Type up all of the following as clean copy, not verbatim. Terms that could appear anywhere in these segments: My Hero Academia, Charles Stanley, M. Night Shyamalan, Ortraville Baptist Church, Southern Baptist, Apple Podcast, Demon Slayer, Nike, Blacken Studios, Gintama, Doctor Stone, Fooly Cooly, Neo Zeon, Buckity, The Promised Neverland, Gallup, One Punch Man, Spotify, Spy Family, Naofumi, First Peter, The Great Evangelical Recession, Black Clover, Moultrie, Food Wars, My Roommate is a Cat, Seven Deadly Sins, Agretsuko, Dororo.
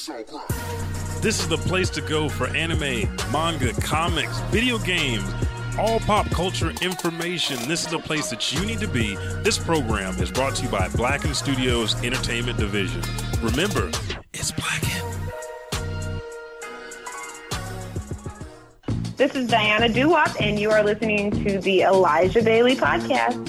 This is the place to go for anime, manga, comics, video games, all pop culture information. This is the place that you need to be. This program is brought to you by Blacken Studios Entertainment Division. Remember, it's Blacken. This is Diana Duwop, and you are listening to the Elijah Bailey Podcast.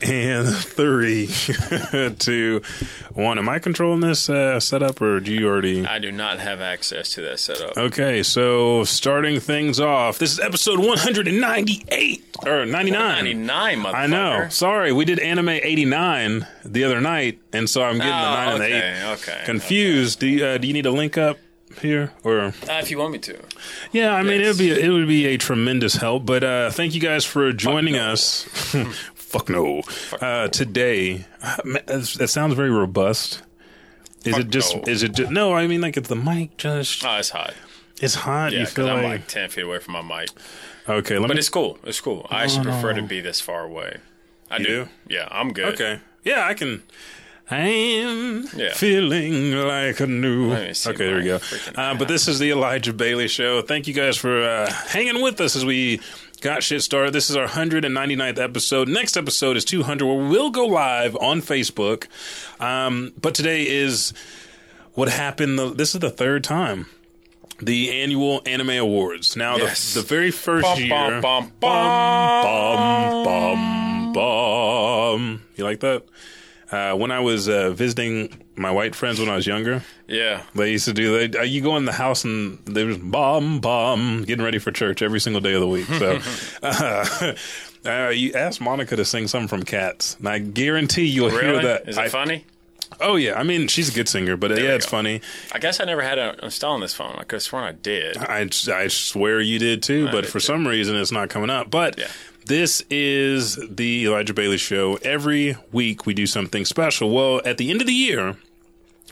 And 3, 2, 1. Am I controlling this setup, or do you already? I do not have access to that setup. Okay, so starting things off, this is episode 198 or 99. 99, motherfucker. I know. Sorry, we did anime 89 the other night, and so I'm getting the 9 and the 8 confused. Okay. Do you need a link up here, or if you want me to? Yeah, I mean, it would be a tremendous help. But thank you guys for joining us. Fuck no. Today, that sounds very robust. Is it just, no, I mean, like, it's the mic just... Oh, it's hot. It's hot? Yeah, because I'm like 10 feet away from my mic. Okay, It's cool. I actually prefer to be this far away. I do? Yeah, I'm good. Okay. Yeah, I am feeling like a new... Okay, there we go. But this is the Elijah Bailey Show. Thank you guys for hanging with us as we... got shit started. This is our 199th episode. Next episode is 200, where we'll go live on Facebook. But today is what happened. This is the third time. The annual Anime Awards. Now, yes. the very first year. Bum, bum, bum, bum, bum. You like that? When I was visiting my white friends when I was younger, yeah, they used to do that. You go in the house and they was bomb, bomb, getting ready for church every single day of the week. So you asked Monica to sing something from Cats, and I guarantee you'll hear that. Is it funny? Oh, yeah. I mean, she's a good singer, but it's funny. I guess I never had it installed on this phone. I could have sworn I did. I swear you did, too, but for some reason it's not coming up. But... yeah. This is the Elijah Bailey Show. Every week we do something special. Well, at the end of the year,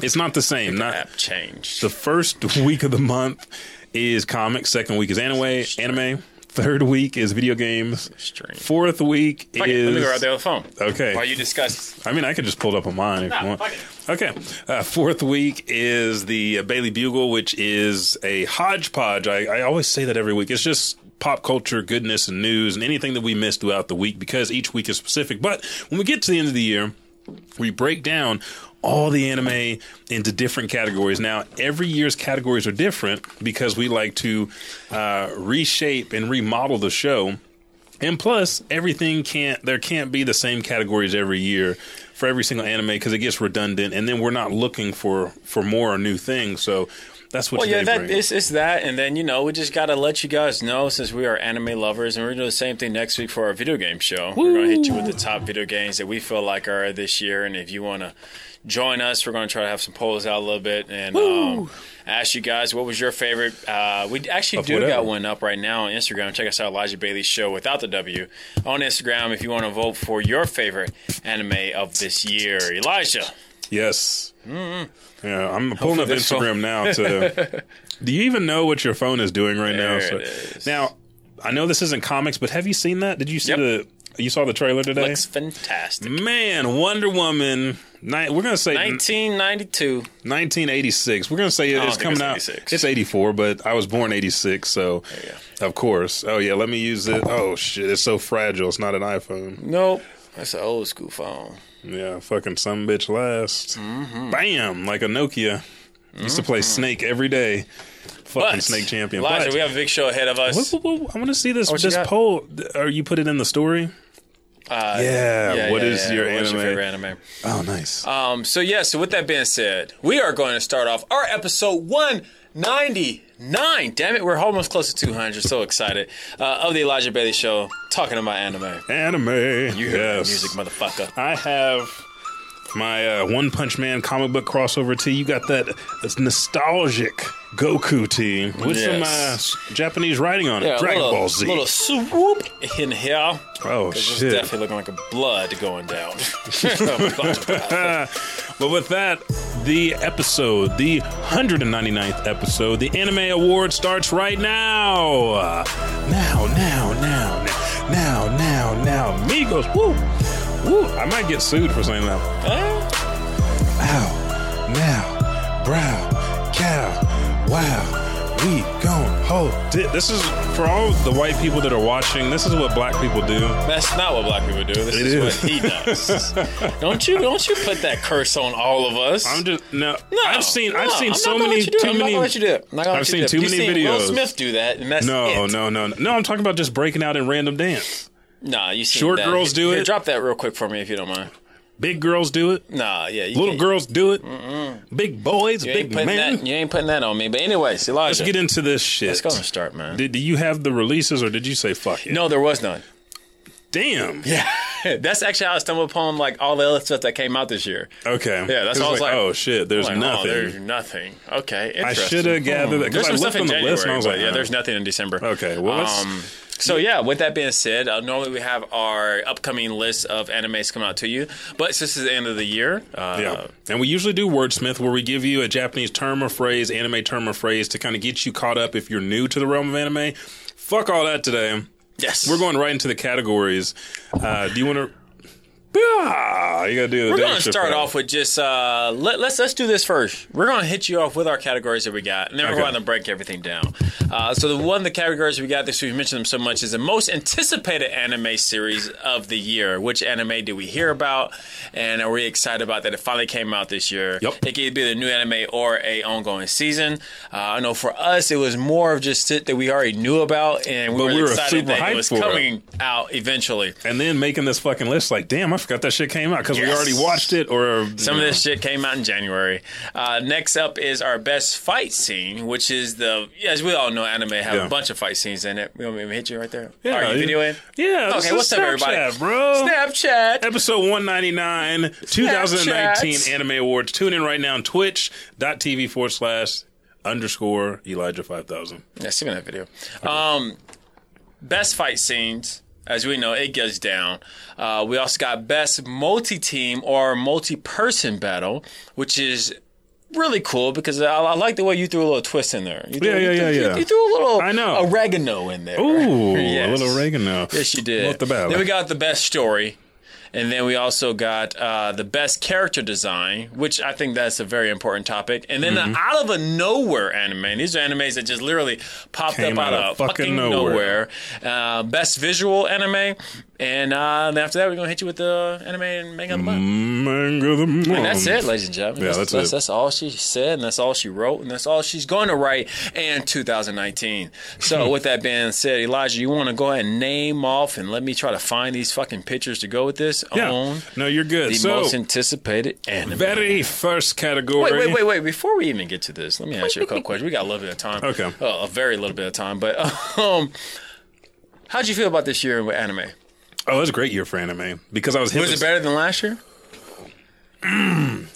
it's not the same. The app changed. The first week of the month is comics. Second week is anime. Third week is video games. Fourth week is... let me go right there on the phone. Okay. While you discuss... I mean, I could just pull it up on mine if you want. Okay. Fourth week is the Bailey Bugle, which is a hodgepodge. I always say that every week. It's just... pop culture, goodness, and news, and anything that we miss throughout the week, because each week is specific. But when we get to the end of the year, we break down all the anime into different categories. Now, every year's categories are different because we like to reshape and remodel the show. And plus, there can't be the same categories every year for every single anime because it gets redundant, and then we're not looking for more or new things. So... that's what it's that, and then, you know, we just got to let you guys know, since we are anime lovers, and we're going to do the same thing next week for our video game show. Woo! We're going to hit you with the top video games that we feel like are this year, and if you want to join us, we're going to try to have some polls out a little bit, and ask you guys, what was your favorite? We actually got one up right now on Instagram. Check us out, Elijah Bailey Show without the W on Instagram, if you want to vote for your favorite anime of this year. Elijah. Yes. Mm-hmm. Yeah, I'm pulling up Instagram now. Do you even know what your phone is doing right now? So, now, I know this isn't comics, but have you seen that? Did you see you saw the trailer today? Looks fantastic. Man, Wonder Woman. We're going to say 1992. 1986. We're going to say it's coming out. It's 84, but I was born 86, so of course. Oh, yeah, let me use it. Oh, shit, it's so fragile. It's not an iPhone. Nope. That's an old school phone. Yeah, fucking some bitch last. Mm-hmm. Bam! Like a Nokia. Used to play Snake every day. Fucking Snake Champion. Elijah, we have a big show ahead of us. I want to see this poll. Or you put it in the story? What's your favorite anime? Oh, nice. So with that being said, we are going to start off our episode 199. Damn it, we're almost close to 200. So excited. Of the Elijah Bailey Show, talking about anime. Anime. You hear that music, motherfucker. I have my One Punch Man comic book crossover tee. You got that nostalgic Goku tee with some Japanese writing on it. Yeah, Dragon Ball Z. A little swoop in here. Oh, shit. It's definitely looking like a blood going down. But with that, the episode, the 199th episode, the Anime Award starts right now. Now, Migos. Woo! Woo, I might get sued for saying that. Ow, now, brow, cow, wow, we gon' hold it. This is for all the white people that are watching. This is what black people do. That's not what black people do. This is what he does. Don't you put that curse on all of us? I'm just no. I've seen too many videos. Will Smith do that, and that's No. I'm talking about just breaking out in random dance. Nah, you see short that. Girls do it. Drop that real quick for me if you don't mind. Big girls do it. Nah, yeah. Little girls do it. Mm-mm. Big boys, big men. You ain't putting that on me. But anyways, Elijah. Let's get into this shit. Let's go and start, man. Do you have the releases or did you say fuck it? No, there was none. Damn. Yeah. That's actually how I stumbled upon like all the other stuff that came out this year. Okay. Yeah, that's all I was like. Oh, shit. There's nothing. Okay, interesting. I should have gathered that. There's some stuff in January, and I was like, yeah, there's nothing in December. Okay, well, let's... So, yeah, with that being said, normally we have our upcoming list of animes come out to you. But since this is the end of the year. And we usually do Wordsmith, where we give you a Japanese term or phrase, anime term or phrase, to kind of get you caught up if you're new to the realm of anime. Fuck all that today. Yes. We're going right into the categories. Do you want to... you gotta do. We're gonna start off with just let's do this first. We're gonna hit you off with our categories that we got, and then we're gonna break everything down. So the categories we got this week, we mentioned them so much, is the most anticipated anime series of the year. Which anime do we hear about, and are we excited about that? It finally came out this year. Yep. It could be a new anime or a ongoing season. I know for us, it was more of just shit that we already knew about, and we were excited that it was coming out eventually. And then making this fucking list, like, damn, I forgot that shit came out because we already watched it. Or some of this shit came out in January. Next up is our best fight scene, which is as we all know, anime have a bunch of fight scenes in it. We want me to hit you right there? Yeah, are you videoing? Yeah. Okay, what's up, everybody? Bro. Snapchat. Episode 199, Snapchat. 2019 Anime Awards. Tune in right now on twitch.tv/_Elijah5000. Yeah, see me in that video. Okay. Best fight scenes. As we know, it goes down. We also got best multi-team or multi-person battle, which is really cool because I like the way you threw a little twist in there. You threw a little oregano in there. Ooh, yes. A little oregano. Yes, you did. What the battle? Then we got the best story. And then we also got the best character design, which I think that's a very important topic. And then the out of nowhere anime. These are animes that just literally popped up out of fucking nowhere. Best visual anime. And then after that, we're going to hit you with the anime and manga of the month. And that's it, ladies and gentlemen. Yeah, that's it. That's all she said, and that's all she wrote, and that's all she's going to write in 2019. So with that being said, Elijah, you want to go ahead and name off and let me try to find these fucking pictures to go with this? Yeah. No, you're good. The most anticipated anime. Very first category. Wait. Before we even get to this, let me ask you a couple questions. We got a little bit of time. Okay. A very little bit of time. But how'd you feel about this year with anime? Oh, it was a great year for anime because I was hit. Was it better than last year?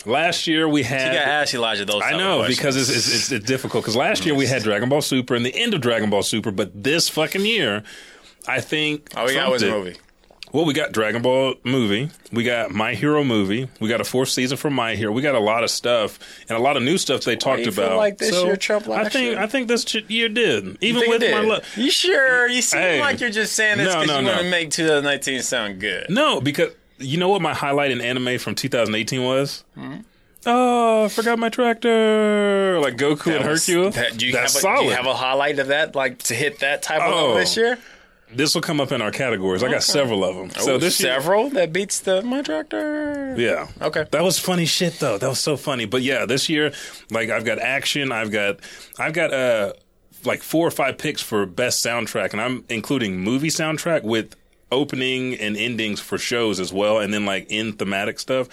Last year we had. You got to ask Elijah those. I know because it's difficult because last year we had Dragon Ball Super and the end of Dragon Ball Super, but this fucking year, I think all we got was a movie. Well, we got Dragon Ball movie. We got My Hero movie. We got a 4th season for My Hero. We got a lot of stuff and a lot of new stuff they talked about. Feel like this year Trump last year? I think this year did. Even with my luck. You sure? You seem like you're just saying this because you want to make 2019 sound good. No, because you know what my highlight in anime from 2018 was? Mm-hmm. Oh, I forgot my tractor. Like Goku and Hercule. That's solid. Do you have a highlight of that? Like to hit that type of level this year? This will come up in our categories. I got several of them. Several that beats my tractor. Yeah. Okay. That was funny shit though. That was so funny. But yeah, this year, like I've got action. I've got like 4 or 5 picks for best soundtrack, and I'm including movie soundtrack with opening and endings for shows as well, and then like in thematic stuff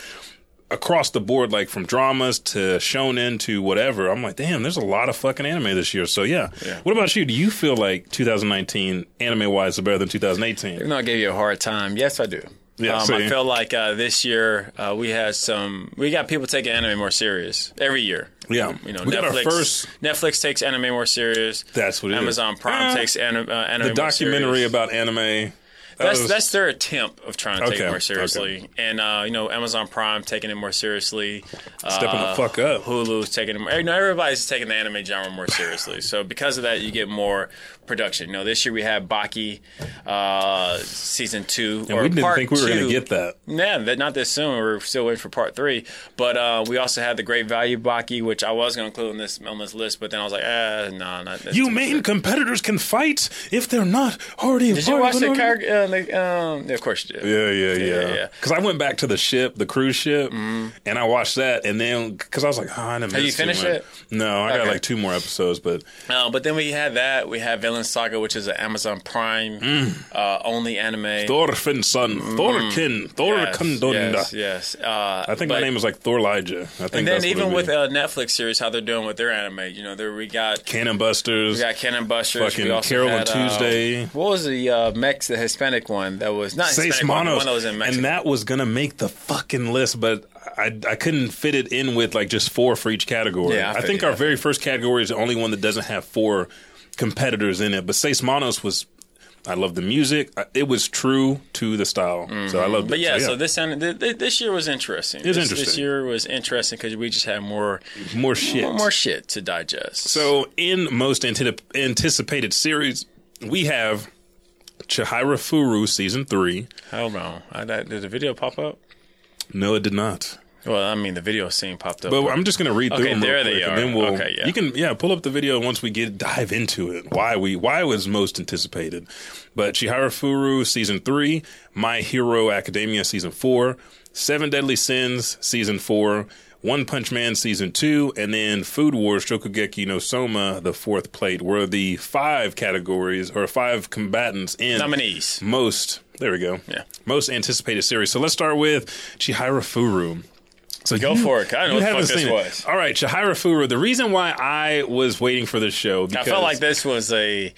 across the board, like from dramas to shonen to whatever. I'm like, damn, there's a lot of fucking anime this year. So yeah. What about you? Do you feel like 2019 anime wise is better than 2018? Even though I gave you a hard time, yes I do. Yeah, I feel like this year we got people taking anime more serious every year. Yeah, we got our first... Netflix takes anime more serious. That's what it Amazon is. Amazon Prime takes anime. The documentary more serious. About anime. That's their attempt of trying to take it more seriously. Okay. And, Amazon Prime taking it more seriously. Stepping the fuck up. Hulu's taking it more... everybody's taking the anime genre more seriously. So because of that, you get more production. This year we had Baki Season 2. And we didn't think we were going to get that. Yeah, not this soon. We're still waiting for Part 3. But we also had The Great Value Baki, which I was going to include on this list, but then I was like, not this. You mean competitors can fight if they're not already... Did you watch the character... of course you did. Yeah. Because I went back to the cruise ship, mm-hmm. and I watched that, and then because I was like, I didn't miss it. Have you finished it? No, I got like 2 more episodes, but. But then we had that. We had Villain Saga, which is an Amazon Prime only anime. Thorfinnson, Thorkin, Thorkundunda. Yes. I think my name was like Thorlijah. And then even with Netflix series, how they're doing with their anime, we got Cannon Busters. We got Cannon Busters. Fucking Carole and Tuesday. What was the Hispanic one that was not Hispanic one that was in Mexico. And that was gonna make the fucking list, but I couldn't fit it in with like just 4 for each category. Yeah, I think our very first category is the only one that doesn't have 4 competitors in it, but Seis Manos was... I love the music. It was true to the style, so I loved it. But so this year was interesting. This year was interesting because we just had more shit, more shit to digest. So in most anticipated series, we have Chihayafuru Season 3. Hold on. Did the video pop up? No, it did not. Well, I mean, the video scene popped up. But I'm just going to read through them real quick. There they are. Then you can, pull up the video once we dive into it. Why it was most anticipated. But Chihayafuru Season 3, My Hero Academia Season 4, Seven Deadly Sins Season 4, One Punch Man Season 2, and then Food Wars, Shokugeki no Soma, the 4th plate, were the 5 categories, or 5 combatants in... Nominees. Most anticipated series. So let's start with Chihayafuru. So go for it. I don't know what the fuck this was. All right, Chihayafuru. The reason why I was waiting for this show... because I felt like this was a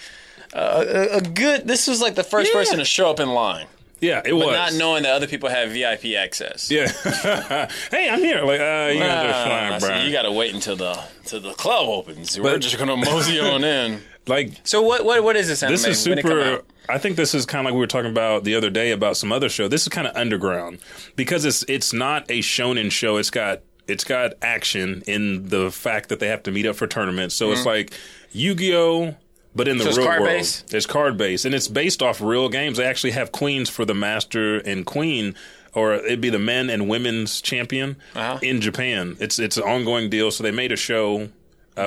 good... This was like the first person to show up in line. Yeah, it was. But not knowing that other people have VIP access. Yeah. Hey, I'm here. Like, you're fine, bro. So you got to wait until the club opens. We're just going to mosey on in. Like, so what is this anime? This is super... I think this is kind of like we were talking about the other day about some other show. This is kind of underground because it's not a shonen show. It's got action in the fact that they have to meet up for tournaments. So it's like Yu-Gi-Oh!, but in the real world. It's card-based. And it's based off real games. They actually have queens for the master and queen, or it'd be the men and women's champion in Japan. It's an ongoing deal. So they made a show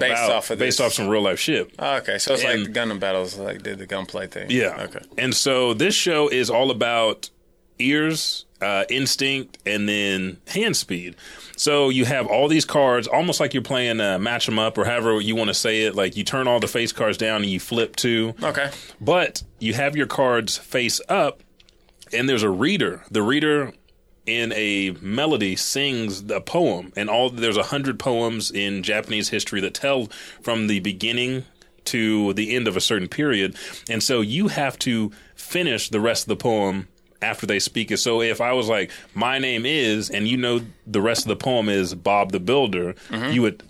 based off some real life shit. Oh, okay, so it's like the Gundam battles, like did the gunplay thing. Yeah. Okay. And so this show is all about ears, instinct, and then hand speed. So you have all these cards, almost like you're playing match them up or however you want to say it. Like you turn all the face cards down and you flip 2. Okay. But you have your cards face up, and there's a reader. The reader, in a melody, sings a poem, and there's 100 poems in Japanese history that tell from the beginning to the end of a certain period, and so you have to finish the rest of the poem after they speak it. So if I was like, my name is, and the rest of the poem is Bob the Builder, you would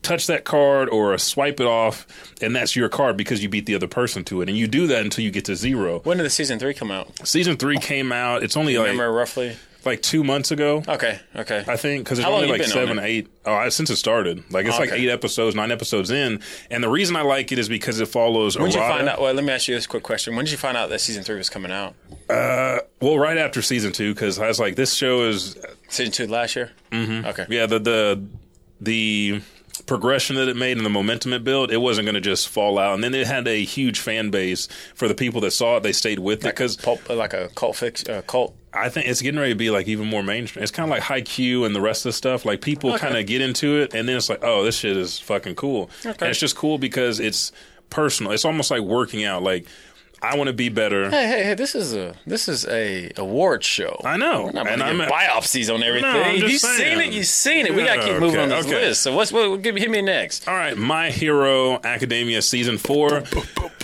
touch that card or swipe it off, and that's your card because you beat the other person to it. And you do that until you get to 0. When did the Season 3 come out? Season 3 came out. It's only remember roughly... like 2 months ago. Okay. I think, because it's only like 7, 8. Since it started. Like, it's like 9 episodes in. And the reason I like it is because it follows Arata. When did you find out? Well, let me ask you this quick question. When did you find out that Season 3 was coming out? Well, right after Season 2, because I was like, this show is... Season 2 last year? Mm-hmm. Okay. Yeah, the progression that it made and the momentum it built, it wasn't going to just fall out. And then it had a huge fan base for the people that saw it. They stayed with it. Cause a cult. I think it's getting ready to be like even more mainstream. It's kind of like Haikyuu and the rest of the stuff. Like people kind of get into it, and then it's like, oh, this shit is fucking cool. Okay. And it's just cool because it's personal. It's almost like working out. Like I want to be better. Hey, this is a award show. I know. We're not and I'm biopsies on everything. No, You've seen it. We gotta keep moving on this list. So what hit me next? All right, My Hero Academia season 4.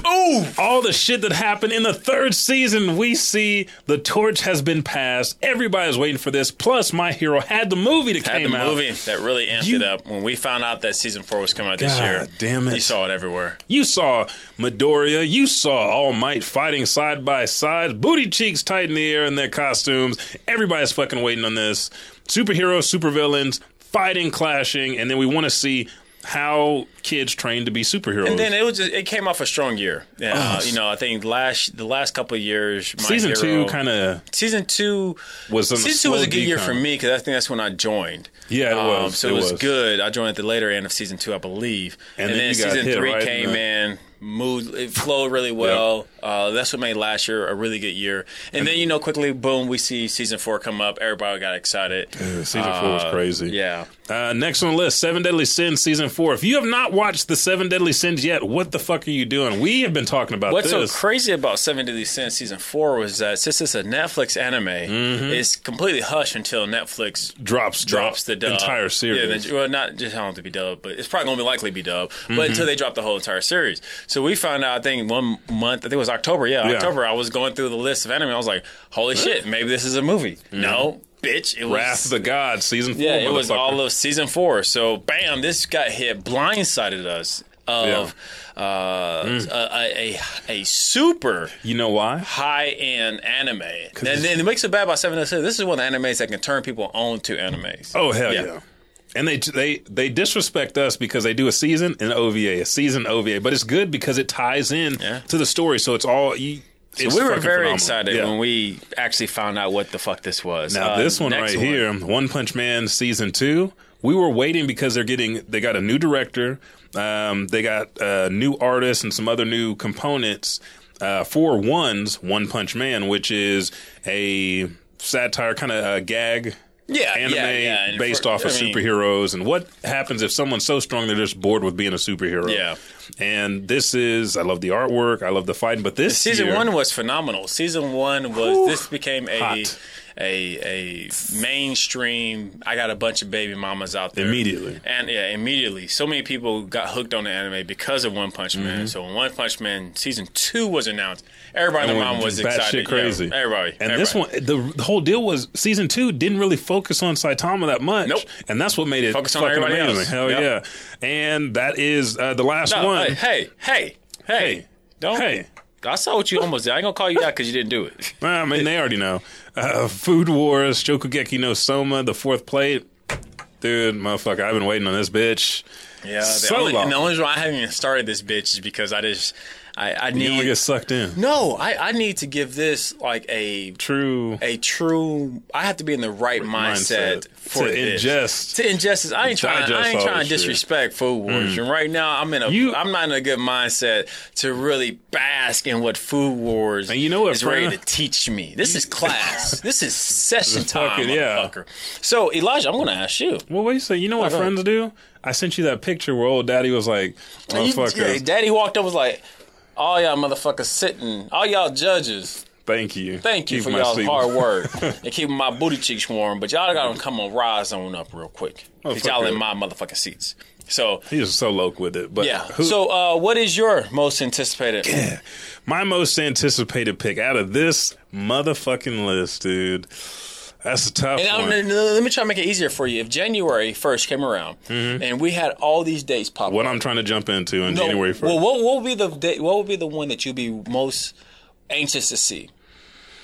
Ooh! All the shit that happened in the third season, we see the torch has been passed. Everybody's waiting for this. Plus, My Hero had the movie that came out. Had the movie that really amped it up. When we found out that season 4 was coming out this year, God damn it. You saw it everywhere. You saw Midoriya. You saw All Might fighting side by side. Booty cheeks tight in the air in their costumes. Everybody's fucking waiting on this. Superheroes, supervillains, fighting, clashing, and then we want to see how kids train to be superheroes. And then it came off a strong year. Yeah, I think the last couple of years, season two was a good year for me because I think that's when I joined. Yeah, it was. So it was good. I joined at the later end of season 2, I believe. And then season 3 came in. It flowed really well. Yep. That's what made last year a really good year. And then, quickly, boom, we see season 4 come up. Everybody got excited. Season 4 was crazy. Yeah. Next on the list, Seven Deadly Sins season 4. If you have not watched the Seven Deadly Sins yet, what the fuck are you doing? We have been talking about this. What's so crazy about Seven Deadly Sins season 4 was that since it's a Netflix anime, it's completely hushed until Netflix drops the dub. Entire series. Yeah, not just how long to be dubbed, but it's probably going to likely be dubbed, but until they drop the whole entire series. So we found out, I think, one month, I think it was October. Yeah, October, I was going through the list of anime. I was like, holy shit, maybe this is a movie. Mm-hmm. No, bitch. It was Wrath of the Gods, season 4. Yeah, it was all of season 4. So, bam, this got hit, blindsided us of a super why high-end anime. And then it makes it bad about 707. This is one of the animes that can turn people on to animes. Oh, hell yeah. And they disrespect us because they do a season and OVA, but it's good because it ties in to the story. So it's all. So we were very excited when we actually found out what the fuck this was. Now this one right here, One Punch Man season 2. We were waiting because they got a new director, they got new artists and some other new components for One Punch Man, which is a satire kind of gag. Yeah, anime based off of superheroes and what happens if someone's so strong they're just bored with being a superhero. Yeah. And this is, I love the artwork, I love the fighting, but this season 1 was phenomenal. Season 1 was this became a mainstream. I got a bunch of baby mamas out there immediately, and immediately. So many people got hooked on the anime because of One Punch Man. So when One Punch Man season 2 was announced, everybody and the mom was excited. That shit crazy. Yeah, everybody. And this one, the whole deal was season 2 didn't really focus on Saitama that much. Nope. And that's what made it focus fucking on everybody amazing. Else. Hell yeah! And that is the last one. Hey! Don't. Hey. I saw what you almost did. I ain't gonna call you out because you didn't do it. I mean, they already know. Food Wars, Shokugeki no Soma, The Fourth Plate. Dude, motherfucker, I've been waiting on this bitch. Yeah, the only reason I haven't even started this bitch is because I need. You don't get sucked in. No, I need to give this like a true. I have to be in the right mindset for this. To ingest this. I ain't trying to disrespect Food Wars. And right now, I'm not in a good mindset to really bask in what Food Wars is ready to teach me. This is class. This is session time, motherfucker. So Elijah, I'm going to ask you. Well, what do you say? You know what friends do? I sent you that picture where old daddy was like, motherfucker. Daddy walked up was like, all y'all motherfuckers sitting, all y'all judges. Thank you for y'all's hard work and keeping my booty cheeks warm. But y'all got to come on, rise on up real quick because y'all in my motherfucking seats. So he was so low with it. But So what is your most anticipated? Yeah. My most anticipated pick out of this motherfucking list, dude. That's a tough one. Let me try to make it easier for you. If January 1st came around and we had all these dates pop up. What I'm trying to jump into on January 1st. Well, what would be the date? What would be the one that you'd be most anxious to see?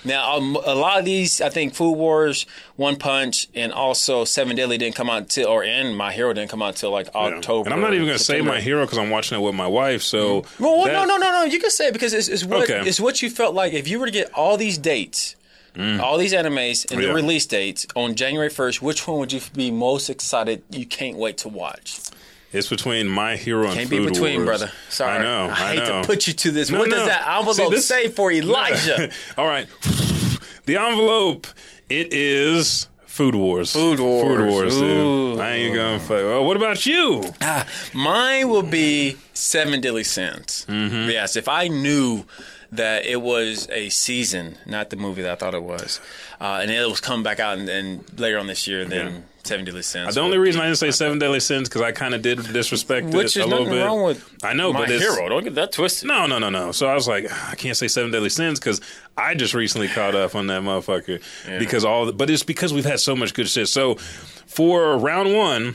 Now, a lot of these, I think Food Wars, One Punch, and also Seven Deadly didn't come out until, My Hero didn't come out until like October. And I'm not even going to say My Hero because I'm watching it with my wife, so. Well, no. You can say it because it's what you felt like. If you were to get all these dates, all these animes and the release dates on January 1st, which one would you be most excited you can't wait to watch? It's between My Hero and Food Wars. Can't be between, brother. Sorry. I hate to put you to this. What does that envelope say for Elijah? All right. The envelope, it is Food Wars, dude. I ain't gonna fuck. Well, what about you? Mine will be Seven Deadly Sins. Yes, if I knew that it was a season, not the movie that I thought it was. And it was coming back out and later on this year than Seven Deadly Sins. The only reason I didn't say Seven Deadly Sins because I kind of did disrespect this a little bit. Which is nothing wrong with I know, My Hero. Don't get that twisted. No. So I was like, I can't say Seven Deadly Sins because I just recently caught up on that motherfucker. Yeah. But it's because we've had so much good shit. So for round one,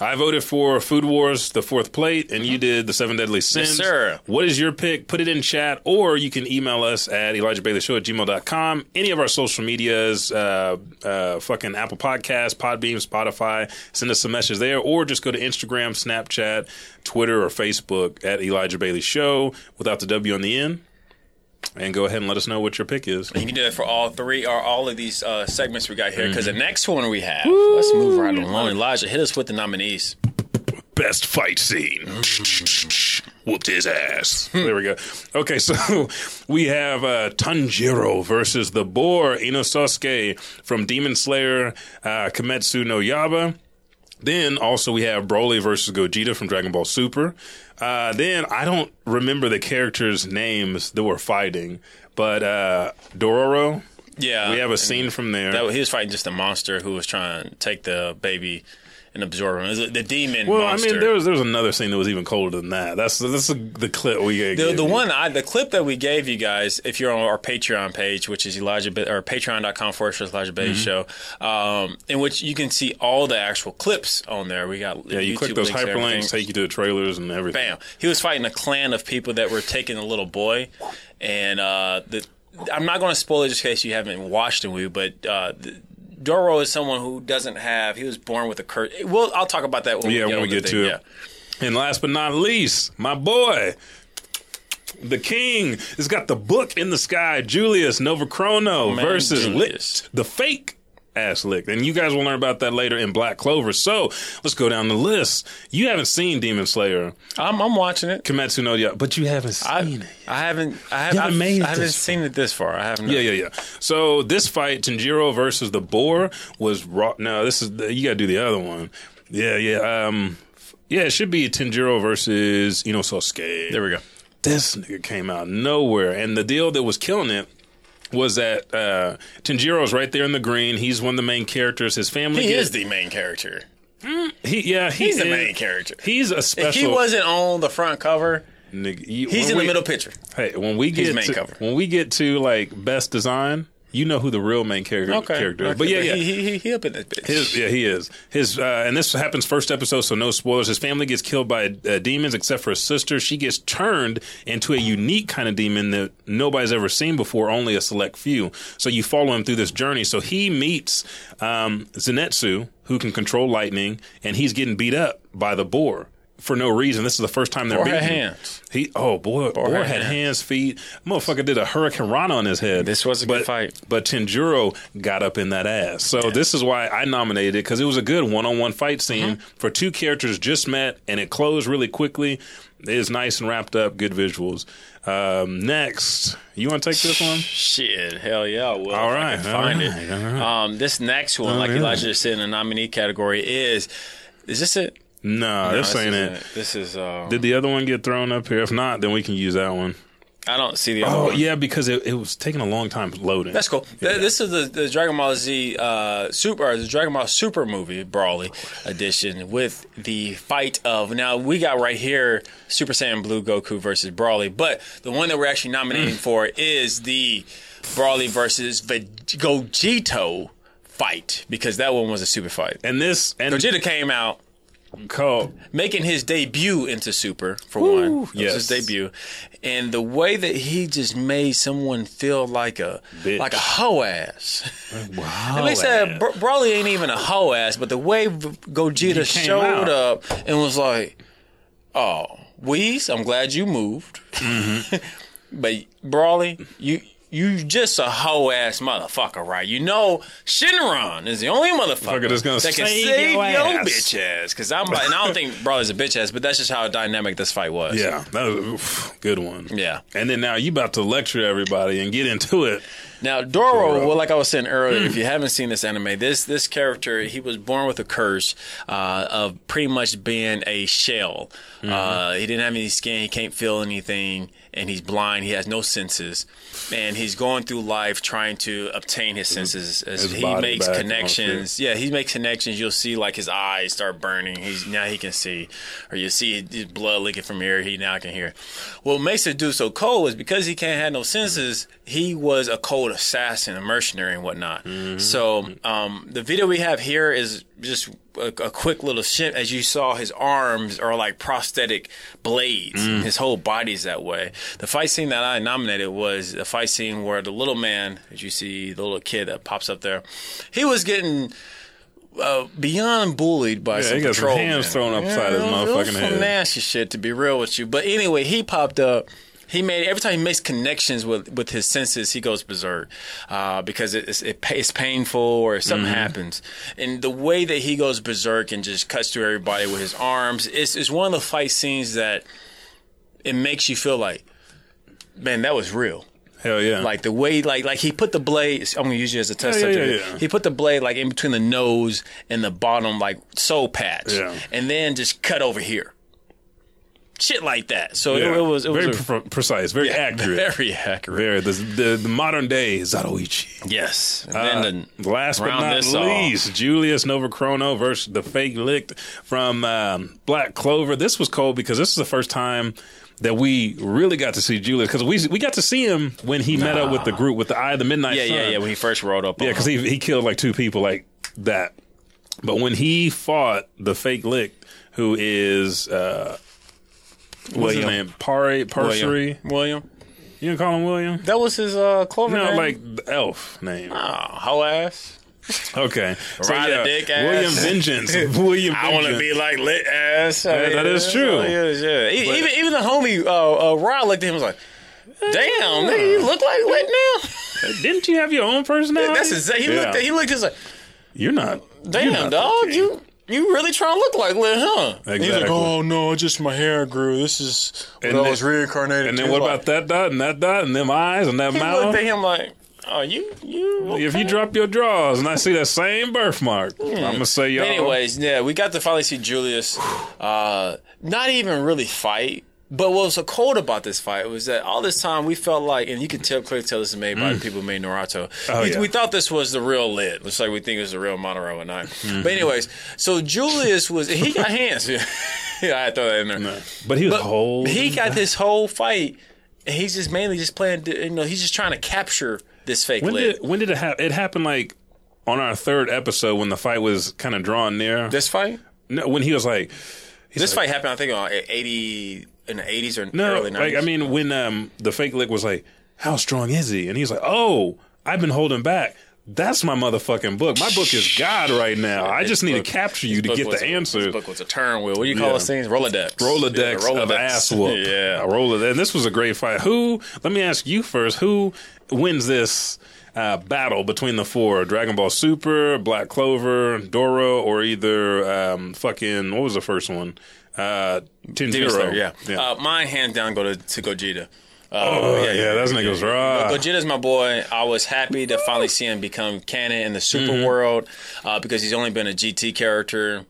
I voted for Food Wars, The Fourth Plate, and you did The Seven Deadly Sins. Yes, sir. What is your pick? Put it in chat, or you can email us at ElijahBaileyShow@gmail.com. Any of our social medias, fucking Apple Podcast, Podbean, Spotify. Send us some messages there, or just go to Instagram, Snapchat, Twitter, or Facebook at Elijah Bailey Show without the W on the end. And go ahead and let us know what your pick is. And you can do that for all three or all of these segments we got here. Because the next one we have, let's move right along. Elijah, hit us with the nominees. Best fight scene. Whooped his ass. There we go. Okay, so we have Tanjiro versus the boar Inosuke from Demon Slayer, Kimetsu no Yaiba. Then also we have Broly versus Gogeta from Dragon Ball Super. Then I don't remember the characters' names that were fighting, but Dororo. Yeah, we have a scene from there. He was fighting just a monster who was trying to take the baby and absorb him. It was the demon. Well, monster. I mean, there was another scene that was even colder than that. That's the clip we gave. The clip that we gave you guys. If you're on our Patreon page, which is patreon.com/ElijahBaileyShow, in which you can see all the actual clips on there. We got you click those hyperlinks, take you to the trailers and everything. Bam! He was fighting a clan of people that were taking a little boy, and I'm not going to spoil it just in case you haven't watched it, but. Doro is someone who doesn't have... He was born with a curse. Well, I'll talk about that when we get to it. Yeah. And last but not least, my boy, the king, has got the book in the sky, Julius Novachrono versus Licht, the fake ass Licht. And you guys will learn about that later in Black Clover. So let's go down the list. You haven't seen Demon Slayer. I'm watching it. Kimetsu no Yaiba, but you haven't seen it. I haven't seen it this far. I haven't. Yeah. So this fight, Tanjiro versus the boar, was raw. No, this is you got to do the other one. Yeah. It should be Tanjiro versus Inosuke. There we go. This nigga came out nowhere, and the deal that was killing it was that Tanjiro's right there in the green. He's one of the main characters. His family is the main character. He's the main character. He's a special. If he wasn't on the front cover, nigga, he's in the middle picture. Hey, when we get to like best design, you know who the real main character is. But yeah. He up in this bitch. He is. His and this happens first episode, so no spoilers. His family gets killed by demons, except for his sister. She gets turned into a unique kind of demon that nobody's ever seen before, only a select few. So you follow him through this journey. So he meets Zenitsu, who can control lightning, and he's getting beat up by the boar. For no reason. This is the first time they're beating him. Boar had hands, feet. Motherfucker did a Hurricane Rana on his head. This was a good fight. But Tanjiro got up in that ass. So this is why I nominated it, because it was a good one-on-one fight scene for two characters just met, and it closed really quickly. It is nice and wrapped up. Good visuals. Next, you want to take this one? Shit, hell yeah, I will. All right. I can find it. All right. This next one, Elijah just said in the nominee category, is this it? No, this ain't it. This is. Did the other one get thrown up here? If not, then we can use that one. I don't see the other one. Oh, yeah, because it was taking a long time loading. That's cool. Yeah. This is the Dragon Ball Z the Dragon Ball Super movie, Broly edition, with the fight of. Now, we got right here Super Saiyan Blue Goku versus Broly, but the one that we're actually nominating for is the Broly versus Gogeta fight, because that one was a super fight. And Gogeta came out. Making his debut into Super, for one. Yes. It was his debut. And the way that he just made someone feel like a bitch. Like a hoe ass. Wow. And they said Broly ain't even a hoe ass, but the way Gogeta showed up and was like, oh, Whis, I'm glad you moved. Mm-hmm. But Broly, you just a hoe-ass motherfucker, right? You know Shinron is the only motherfucker that's gonna save your bitch ass. Because and I don't think Broly's a bitch ass, but that's just how dynamic this fight was. Yeah, that was a good one. Yeah. And then now you about to lecture everybody and get into it. Now, Dororo, well, like I was saying earlier, if you haven't seen this anime, this character, he was born with a curse of pretty much being a shell. Mm-hmm. He didn't have any skin. He can't feel anything. And he's blind. He has no senses. And he's going through life trying to obtain his senses. As he makes connections. Yeah, he makes connections. You'll see, like, his eyes start burning. Now he can see. Or you see his blood leaking from here. He now can hear. What makes it do so cold is because he can't have no senses, he was a cold assassin, a mercenary and whatnot. Mm-hmm. So the video we have here is just a quick little shit. As you saw, his arms are like prosthetic blades. His whole body's that way. The fight scene that I nominated was a fight scene where the little man, as you see, the little kid that pops up there, he was getting beyond bullied by some patrol. He got his hands thrown upside his motherfucking head. Some nasty shit, to be real with you. But anyway, he popped up. Every time he makes connections with his senses, he goes berserk because it's painful or something happens. And the way that he goes berserk and just cuts through everybody with his arms, it's one of the fight scenes that it makes you feel like, man, that was real. Hell yeah. Like the way, like he put the blade, I'm going to use you as a test subject. Yeah. He put the blade like in between the nose and the bottom, like soul patch, and then just cut over here. Shit like that. So it was very precise, very accurate. Very accurate. The modern day Zatoichi. Yes. And then last but not least, Julius Novachrono versus the fake Licht from Black Clover. This was cold because this is the first time that we really got to see Julius, because we got to see him when he met up with the group, with the Eye of the Midnight Sun. Yeah, when he first rolled up on him. Yeah, because he killed like two people like that. But when he fought the fake Licht, who is... What's his name? William. You didn't call him William? That was his Clover name? No, like the elf name. Oh, hoe ass. Okay. So, dick ass. William Vengeance. I want to be like Lit ass. That is true. Yeah. Even the homie Rod looked at him and was like, damn, nigga, you look like Lit now? Didn't you have your own personality? That's exactly. He looked just like, you're not. Damn, you're not dog. You really trying to look like Litt, huh? Exactly. He's like, oh, no, just my hair grew. This is when I was reincarnated. And then what about that dot and that dot and them eyes and that mouth? He looked at him like, oh, you okay? If you drop your drawers and I see that same birthmark, I'm going to say y'all. Anyways, we got to finally see Julius not even really fight. But what was so cold about this fight was that all this time we felt like, and you can clearly tell this is made by the people who made Naruto. We thought this was the real Litt. It's like we think it was the real Madara and I. But anyways, so Julius he got hands. Yeah, I had to throw that in there. No. But he was cold. He got this whole fight. And he's just mainly just playing, he's just trying to capture this fake Litt. When did it happen? It happened like on our third episode when the fight was kind of drawn near. This fight? No, when he was like. This fight happened, I think, on 80. In the 80s or early 90s? Like, I mean, when the fake Licht was like, how strong is he? And he's like, oh, I've been holding back. That's my motherfucking book. My book is God right now. I just need to capture you to get the answers. His book was a turn wheel. What do you call those things? Rolodex. Rolodex of ass whoop. Yeah. And this was a great fight. Let me ask you first, who wins this battle between the four? Dragon Ball Super, Black Clover, Dora, or either what was the first one? Demon Slayer, mine hands down go to Gogeta. That's niggas raw. Gogeta's my boy. I was happy to finally see him become canon in the Super world because he's only been a GT character.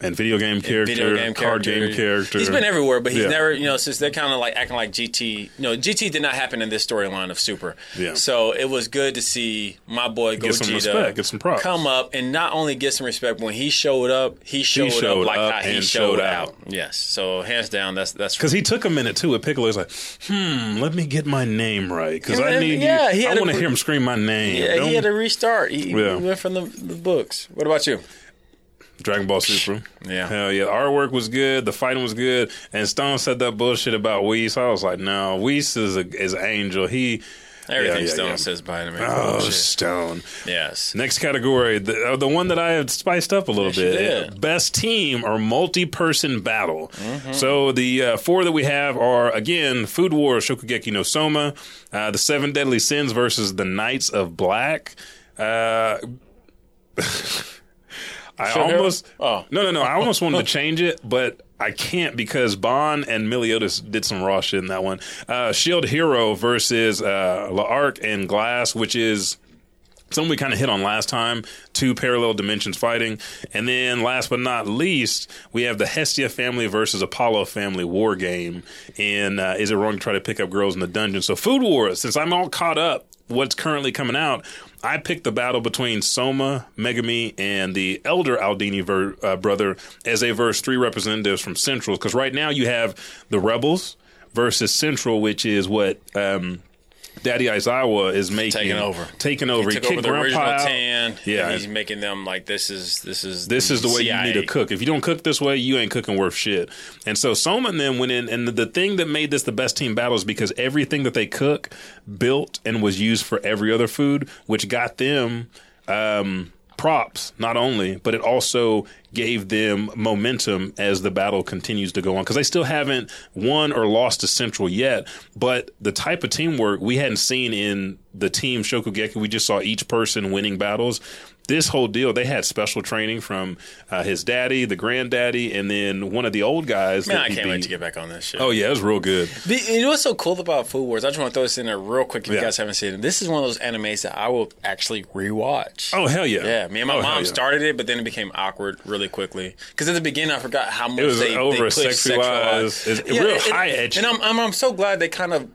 And video game character, card game character. He's been everywhere, but he's never, since they're kind of like acting like GT. No, GT did not happen in this storyline of Super. Yeah. So it was good to see my boy Gogeta get some props. Come up and not only get some respect, when he showed up, he showed up like how he showed out. Yes. So hands down, that's because he took a minute too. With Piccolo, he's like, let me get my name right because I need you. I want to hear him scream my name. Yeah, he had to restart. He went from the books. What about you? Dragon Ball Super. Yeah. Hell yeah. The artwork was good. The fighting was good. And Stone said that bullshit about Whis. I was like, no, Whis is an angel. Everything Stone says behind him. Oh, bullshit. Stone. Yes. Next category, the one that I had spiced up a little bit. Best team or multi-person battle. Mm-hmm. So the four that we have are, again, Food Wars, Shokugeki no Soma, the Seven Deadly Sins versus the Knights of Black. I almost wanted to change it, but I can't because Bon and Meliodas did some raw shit in that one. Shield Hero versus L'Arc and Glass, which is something we kind of hit on last time, two parallel dimensions fighting. And then last but not least, we have the Hestia family versus Apollo family war game. And is it wrong to try to pick up girls in the dungeon? So Food Wars, since I'm all caught up what's currently coming out, I picked the battle between Soma, Megumi, and the elder Aldini brother as they verse three representatives from Central. Because right now you have the Rebels versus Central, which is what... Daddy Aizawa is making taking over. He kicked over the original 10. Yeah, he's making them like this is the way CIA. You need to cook. If you don't cook this way, you ain't cooking worth shit. And so Soma and them went in, and the thing that made this the best team battle is because everything that they cook built and was used for every other food, which got them. Props, not only, but it also gave them momentum as the battle continues to go on, because they still haven't won or lost to Central yet, but the type of teamwork we hadn't seen in the team Shokugeki, we just saw each person winning battles. This whole deal, they had special training from his daddy, the granddaddy, and then one of the old guys. Man, I can't wait to get back on this shit. Oh, yeah, it was real good. You know what's so cool about Food Wars? I just want to throw this in there real quick if you guys haven't seen it. This is one of those animes that I will actually rewatch. Oh, hell yeah. Yeah, me and my mom started it, but then it became awkward really quickly. Because at the beginning, I forgot how much they sexualized. It's real high edge. And I'm so glad they kind of...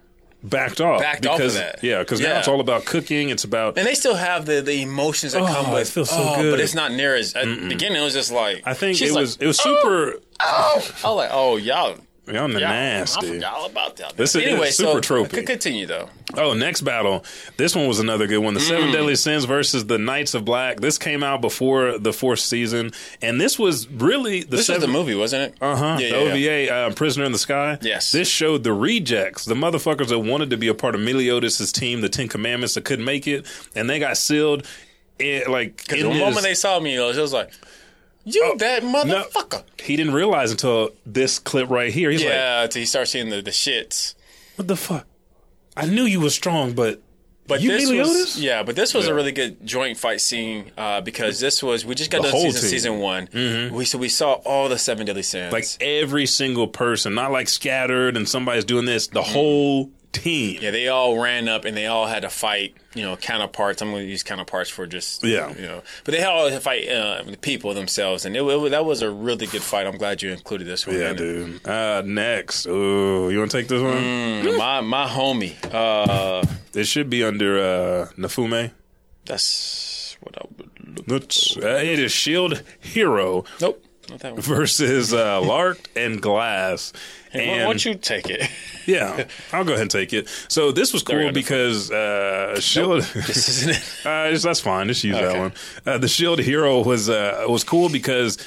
Backed off of that. Yeah, because now it's all about cooking. It's about... And they still have the emotions that come with... it feels so good. But it's not near as... At the beginning, it was just like... I think it was super... I was like, y'all nasty. I forgot all about that. Anyway, it's super tropey. Could continue, though. Oh, next battle. This one was another good one. The Seven Deadly Sins versus the Knights of Black. This came out before the fourth season. And this was really... This was the movie, wasn't it? Uh-huh. Yeah, the OVA, Prisoner in the Sky. Yes. This showed the rejects, the motherfuckers that wanted to be a part of Meliodas' team, the Ten Commandments, that couldn't make it. And they got sealed. Because the moment they saw Meliodas, it was like... that motherfucker. No, he didn't realize until this clip right here. He's until he starts seeing the shits. What the fuck? I knew you were strong, but you Meliodas? This was a really good joint fight scene because this was... We just got done season 1. Mm-hmm. So we saw all the Seven Deadly Sins. Like every single person. Not like scattered and somebody's doing this. The whole... team. Yeah, they all ran up and they all had to fight, counterparts. I'm going to use counterparts for just, But they all had to fight the people themselves. And that was a really good fight. I'm glad you included this one. Yeah, dude. Next. Ooh, you want to take this one? My homie. It should be under Naofumi. That's what I would look for. It is Shield Hero. Nope. Not that one. Versus Lark and Glass. And why don't you take it? Yeah, I'll go ahead and take it. So this was cool because Shield... this isn't it. That's fine. Just use that one. The Shield Hero was cool because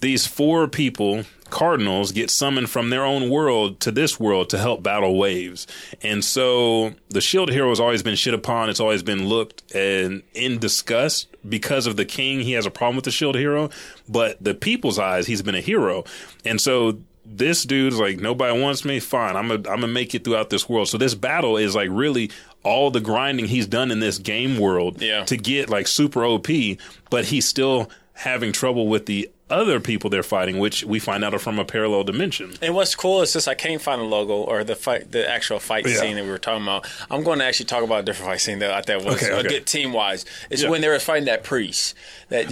these four people... Cardinals get summoned from their own world to this world to help battle waves. And so the Shield Hero has always been shit upon. It's always been looked and in disgust because of the king. He has a problem with the Shield Hero, but the people's eyes, he's been a hero. And so this dude's like, nobody wants me. Fine. I'm gonna make it throughout this world. So this battle is like really all the grinding he's done in this game world to get like super OP, but he's still having trouble with the other people they're fighting, which we find out are from a parallel dimension. And what's cool is since I can't find the logo or the actual fight scene that we were talking about, I'm going to actually talk about a different fight scene that I thought was a good team-wise. It's when they were fighting that priest. The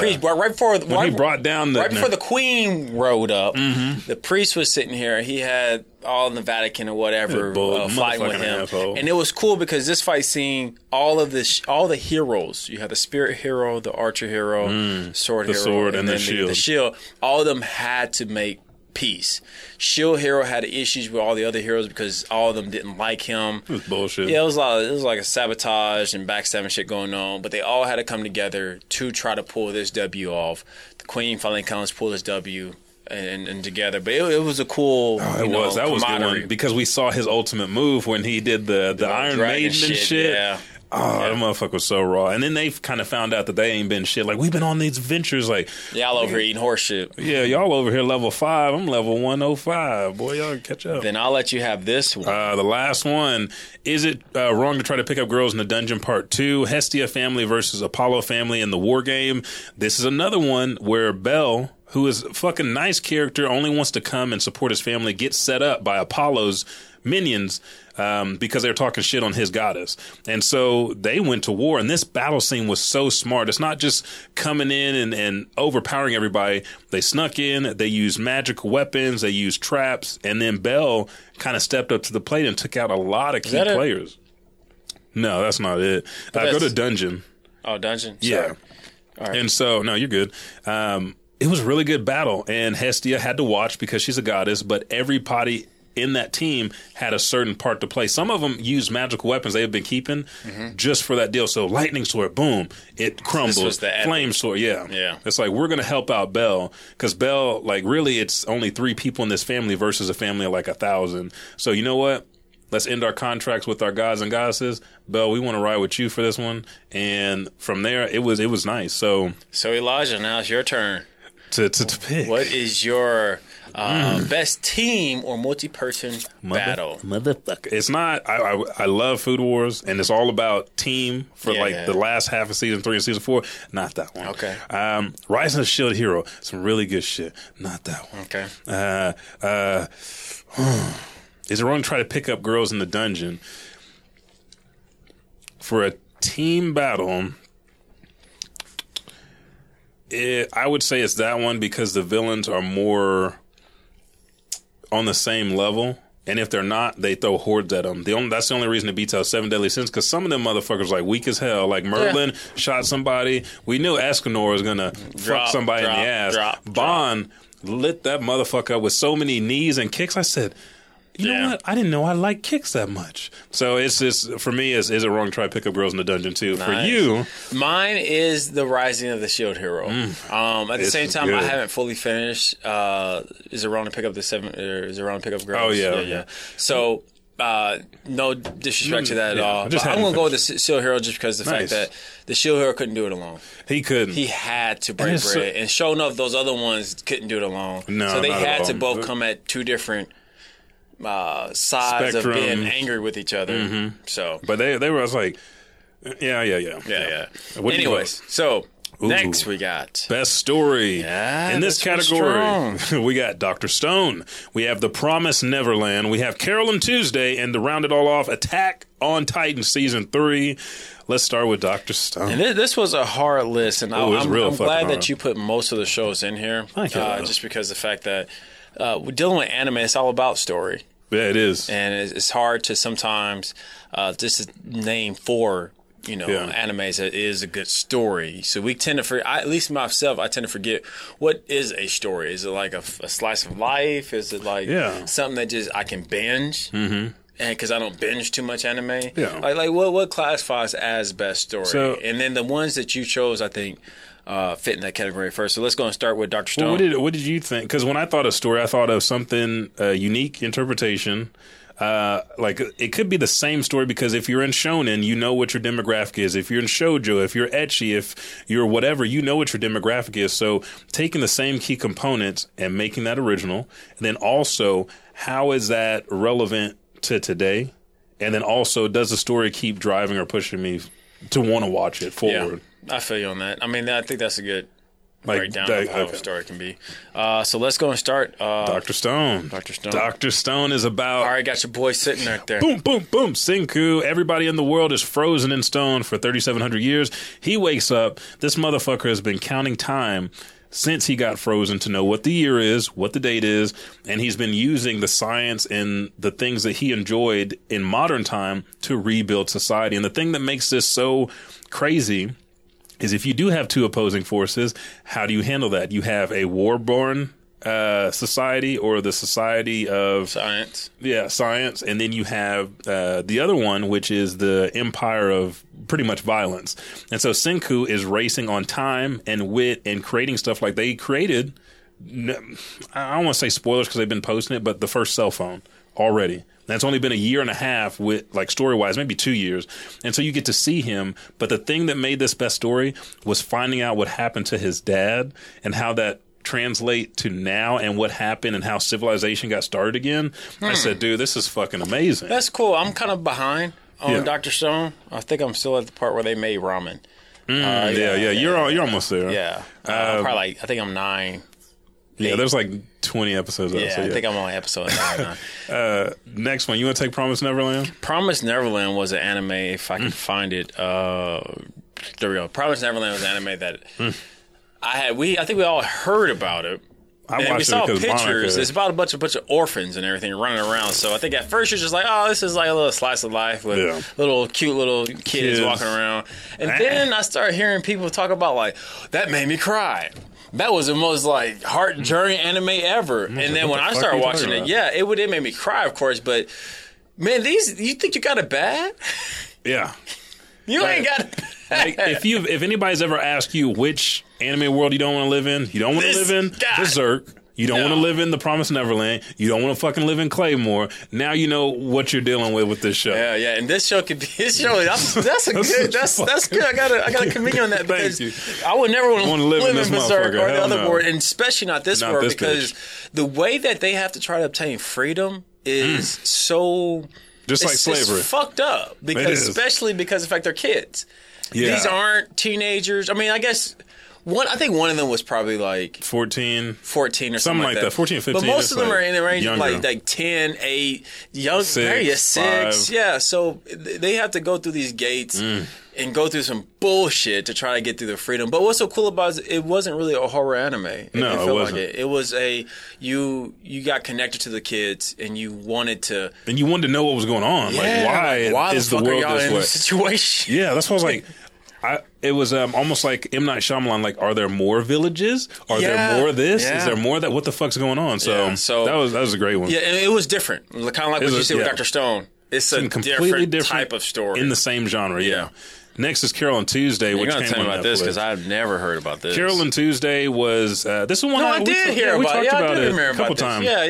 priest, right before... When he brought down the... Right before the queen rode up, the priest was sitting here. He had all in the Vatican or whatever fighting with him. Asshole. And it was cool because this fight scene, all the heroes, you have the spirit hero, the archer hero, sword hero, and then the shield, all of them had to make peace. Shield Hero had issues with all the other heroes because all of them didn't like him. It was bullshit. Yeah, it was like a sabotage and backstabbing shit going on, but they all had to come together to try to pull this W off. The queen finally comes, pull this W. And together, but it was a cool. Oh, that was the one because we saw his ultimate move when he did the Iron Maiden and shit. Yeah. Oh, yeah. That motherfucker was so raw. And then they kind of found out that they ain't been shit. Like, we've been on these ventures. Like, y'all over here eating horse shit. Yeah, y'all over here level 5. I'm level 105. Boy, y'all can catch up. Then I'll let you have this one. The last one. Is it wrong to try to pick up girls in the dungeon part 2? Hestia family versus Apollo family in the war game. This is another one where Bell, who is a fucking nice character, only wants to come and support his family, gets set up by Apollo's minions because they were talking shit on his goddess. And so they went to war, and this battle scene was so smart. It's not just coming in and overpowering everybody. They snuck in, they used magic weapons, they used traps, and then Bell kind of stepped up to the plate and took out a lot of key players. No, that's not it. Go to Dungeon. Oh, Dungeon? Yeah. All right. And so, no, you're good. It was a really good battle, and Hestia had to watch because she's a goddess, but every potty in that team had a certain part to play. Some of them used magical weapons they had been keeping just for that deal. So lightning sword, boom, it crumbles. This was the flame sword, yeah. It's like, we're going to help out Bell, because Bell, like, really, it's only 3 people in this family versus a family of like 1,000. So you know what? Let's end our contracts with our gods and goddesses. Bell, we want to ride with you for this one. And from there, it was nice. So Elijah, now it's your turn. To pick. What is your best team or multi-person battle? Motherfucker. It's not. I love Food Wars, and it's all about team for the last half of season 3 and season 4. Not that one. Okay. Rise of the Shield Hero. Some really good shit. Not that one. Okay. Is it wrong to try to pick up girls in the dungeon? For a team battle, I would say it's that one because the villains are more on the same level. And if they're not, they throw hordes at them. That's the only reason it beats out Seven Deadly Sins, because some of them motherfuckers like weak as hell. Like Merlin shot somebody. We knew Escanor was going to fuck somebody in the ass. Bond lit that motherfucker up with so many knees and kicks. I said, you know what? I didn't know I liked kicks that much. So it's just, for me, is it wrong to try to pick up girls in the dungeon, too? Nice. For you? Mine is the Rising of the Shield Hero. At the same time, good. I haven't fully finished. Is it wrong to pick up is it wrong to pick up girls? Oh, yeah. So, no disrespect to that at all. I'm going to go with the Shield Hero just because of the fact that the Shield Hero couldn't do it alone. He couldn't. He had to break bread. And sure enough, those other ones couldn't do it alone. No, so they had to both come at 2 different sides spectrum. Of being angry with each other. So, but they were, I was like, yeah. Anyways, so next we got best story in this category. We got Doctor Stone. We have The Promised Neverland. We have Carole and Tuesday, and to round it all off, Attack on Titan season 3. Let's start with Doctor Stone. And this was a hard list, and I'm glad that you put most of the shows in here, just because the fact that we're dealing with anime, it's all about story. Yeah, it is. And it's hard to sometimes just name 4, animes that is a good story. So we tend to forget, at least myself, I tend to forget what is a story. Is it like a slice of life? Is it like something that just I can binge? Mm-hmm. And because I don't binge too much anime. Yeah. Like what classifies as best story? So, and then the ones that you chose, I think, fit in that category first. So let's go and start with Dr. Stone. Well, what did you think? Because when I thought of story, I thought of something unique interpretation. Like it could be the same story, because if you're in shonen, you know what your demographic is. If you're in shoujo, if you're ecchi, if you're whatever, you know what your demographic is. So taking the same key components and making that original, and then also how is that relevant to today? And then also, does the story keep driving or pushing me to want to watch it forward? Yeah. I feel you on that. I mean, I think that's a good breakdown of how a story can be. So let's go and start. Dr. Stone. Dr. Stone is about... All right, got your boy sitting right there. Boom, boom, boom. Senku. Everybody in the world is frozen in stone for 3,700 years. He wakes up. This motherfucker has been counting time since he got frozen to know what the year is, what the date is, and he's been using the science and the things that he enjoyed in modern time to rebuild society. And the thing that makes this so crazy is if you do have 2 opposing forces, how do you handle that? You have a war-born society, or the society of... Science. Yeah, science. And then you have the other one, which is the empire of pretty much violence. And so Senku is racing on time and wit and creating stuff like they created... I don't want to say spoilers because they've been posting it, but the first cell phone. already. That's only been a year and a half with, like, story-wise, maybe 2 years. And so you get to see him. But the thing that made this best story was finding out what happened to his dad and how that translate to now and what happened and how civilization got started again. I said, dude, this is fucking amazing. That's cool. I'm kind of behind on Dr. Stone. I think I'm still at the part where they made ramen. You're almost there. Yeah. I think I'm 9. Yeah, there's like 20 episodes. I think I'm on episode 9. Next one. You want to take Promised Neverland? Promised Neverland was an anime, if I can find it. There we go. Promised Neverland was an anime that I think we all heard about it. We saw pictures. Monica. It's about a bunch of orphans and everything running around. So I think at first you're just like, oh, this is like a little slice of life with little kids walking around. And then I started hearing people talk about, like, that made me cry. That was the most, like, heart journey anime ever. And then when I started watching it, it made me cry, of course. But man, you think you got it bad? Yeah. You ain't got it bad. Like, if anybody's ever asked you which anime world you don't want to live in, you don't want to live in Berserk. You don't want to live in The Promised Neverland. You don't want to fucking live in Claymore. Now you know what you're dealing with this show. Yeah, yeah. And this show. That's good. I gotta convene on that because I would never want to live in Berserk or the other world, and especially not this world, because the way that they have to try to obtain freedom is so just like slavery. It's fucked up because in fact they're kids. Yeah. These aren't teenagers. I mean, I guess one of them was probably like 14 or something like that. 14, 15. But most of them are in the range of like 10, 8, young, maybe 6. Yeah, so they have to go through these gates and go through some bullshit to try to get through the freedom. But what's so cool about it wasn't really a horror anime. It wasn't. Like it was you got connected to the kids and you wanted to know what was going on. Yeah, like why is the world this way? Situation? Yeah, that's what I was like. It was almost like M. Night Shyamalan, like, are there more villages? Are there more of this? Yeah. Is there more of that? What the fuck's going on? So that was a great one. Yeah, and it was different. Kind of like what you said with Dr. Stone. It's a completely different type of story. In the same genre, yeah. Next is Carole & Tuesday. You're going to tell me about this because I've never heard about this. Carole & Tuesday was... this one I did hear about. We talked about it a couple times. Yeah.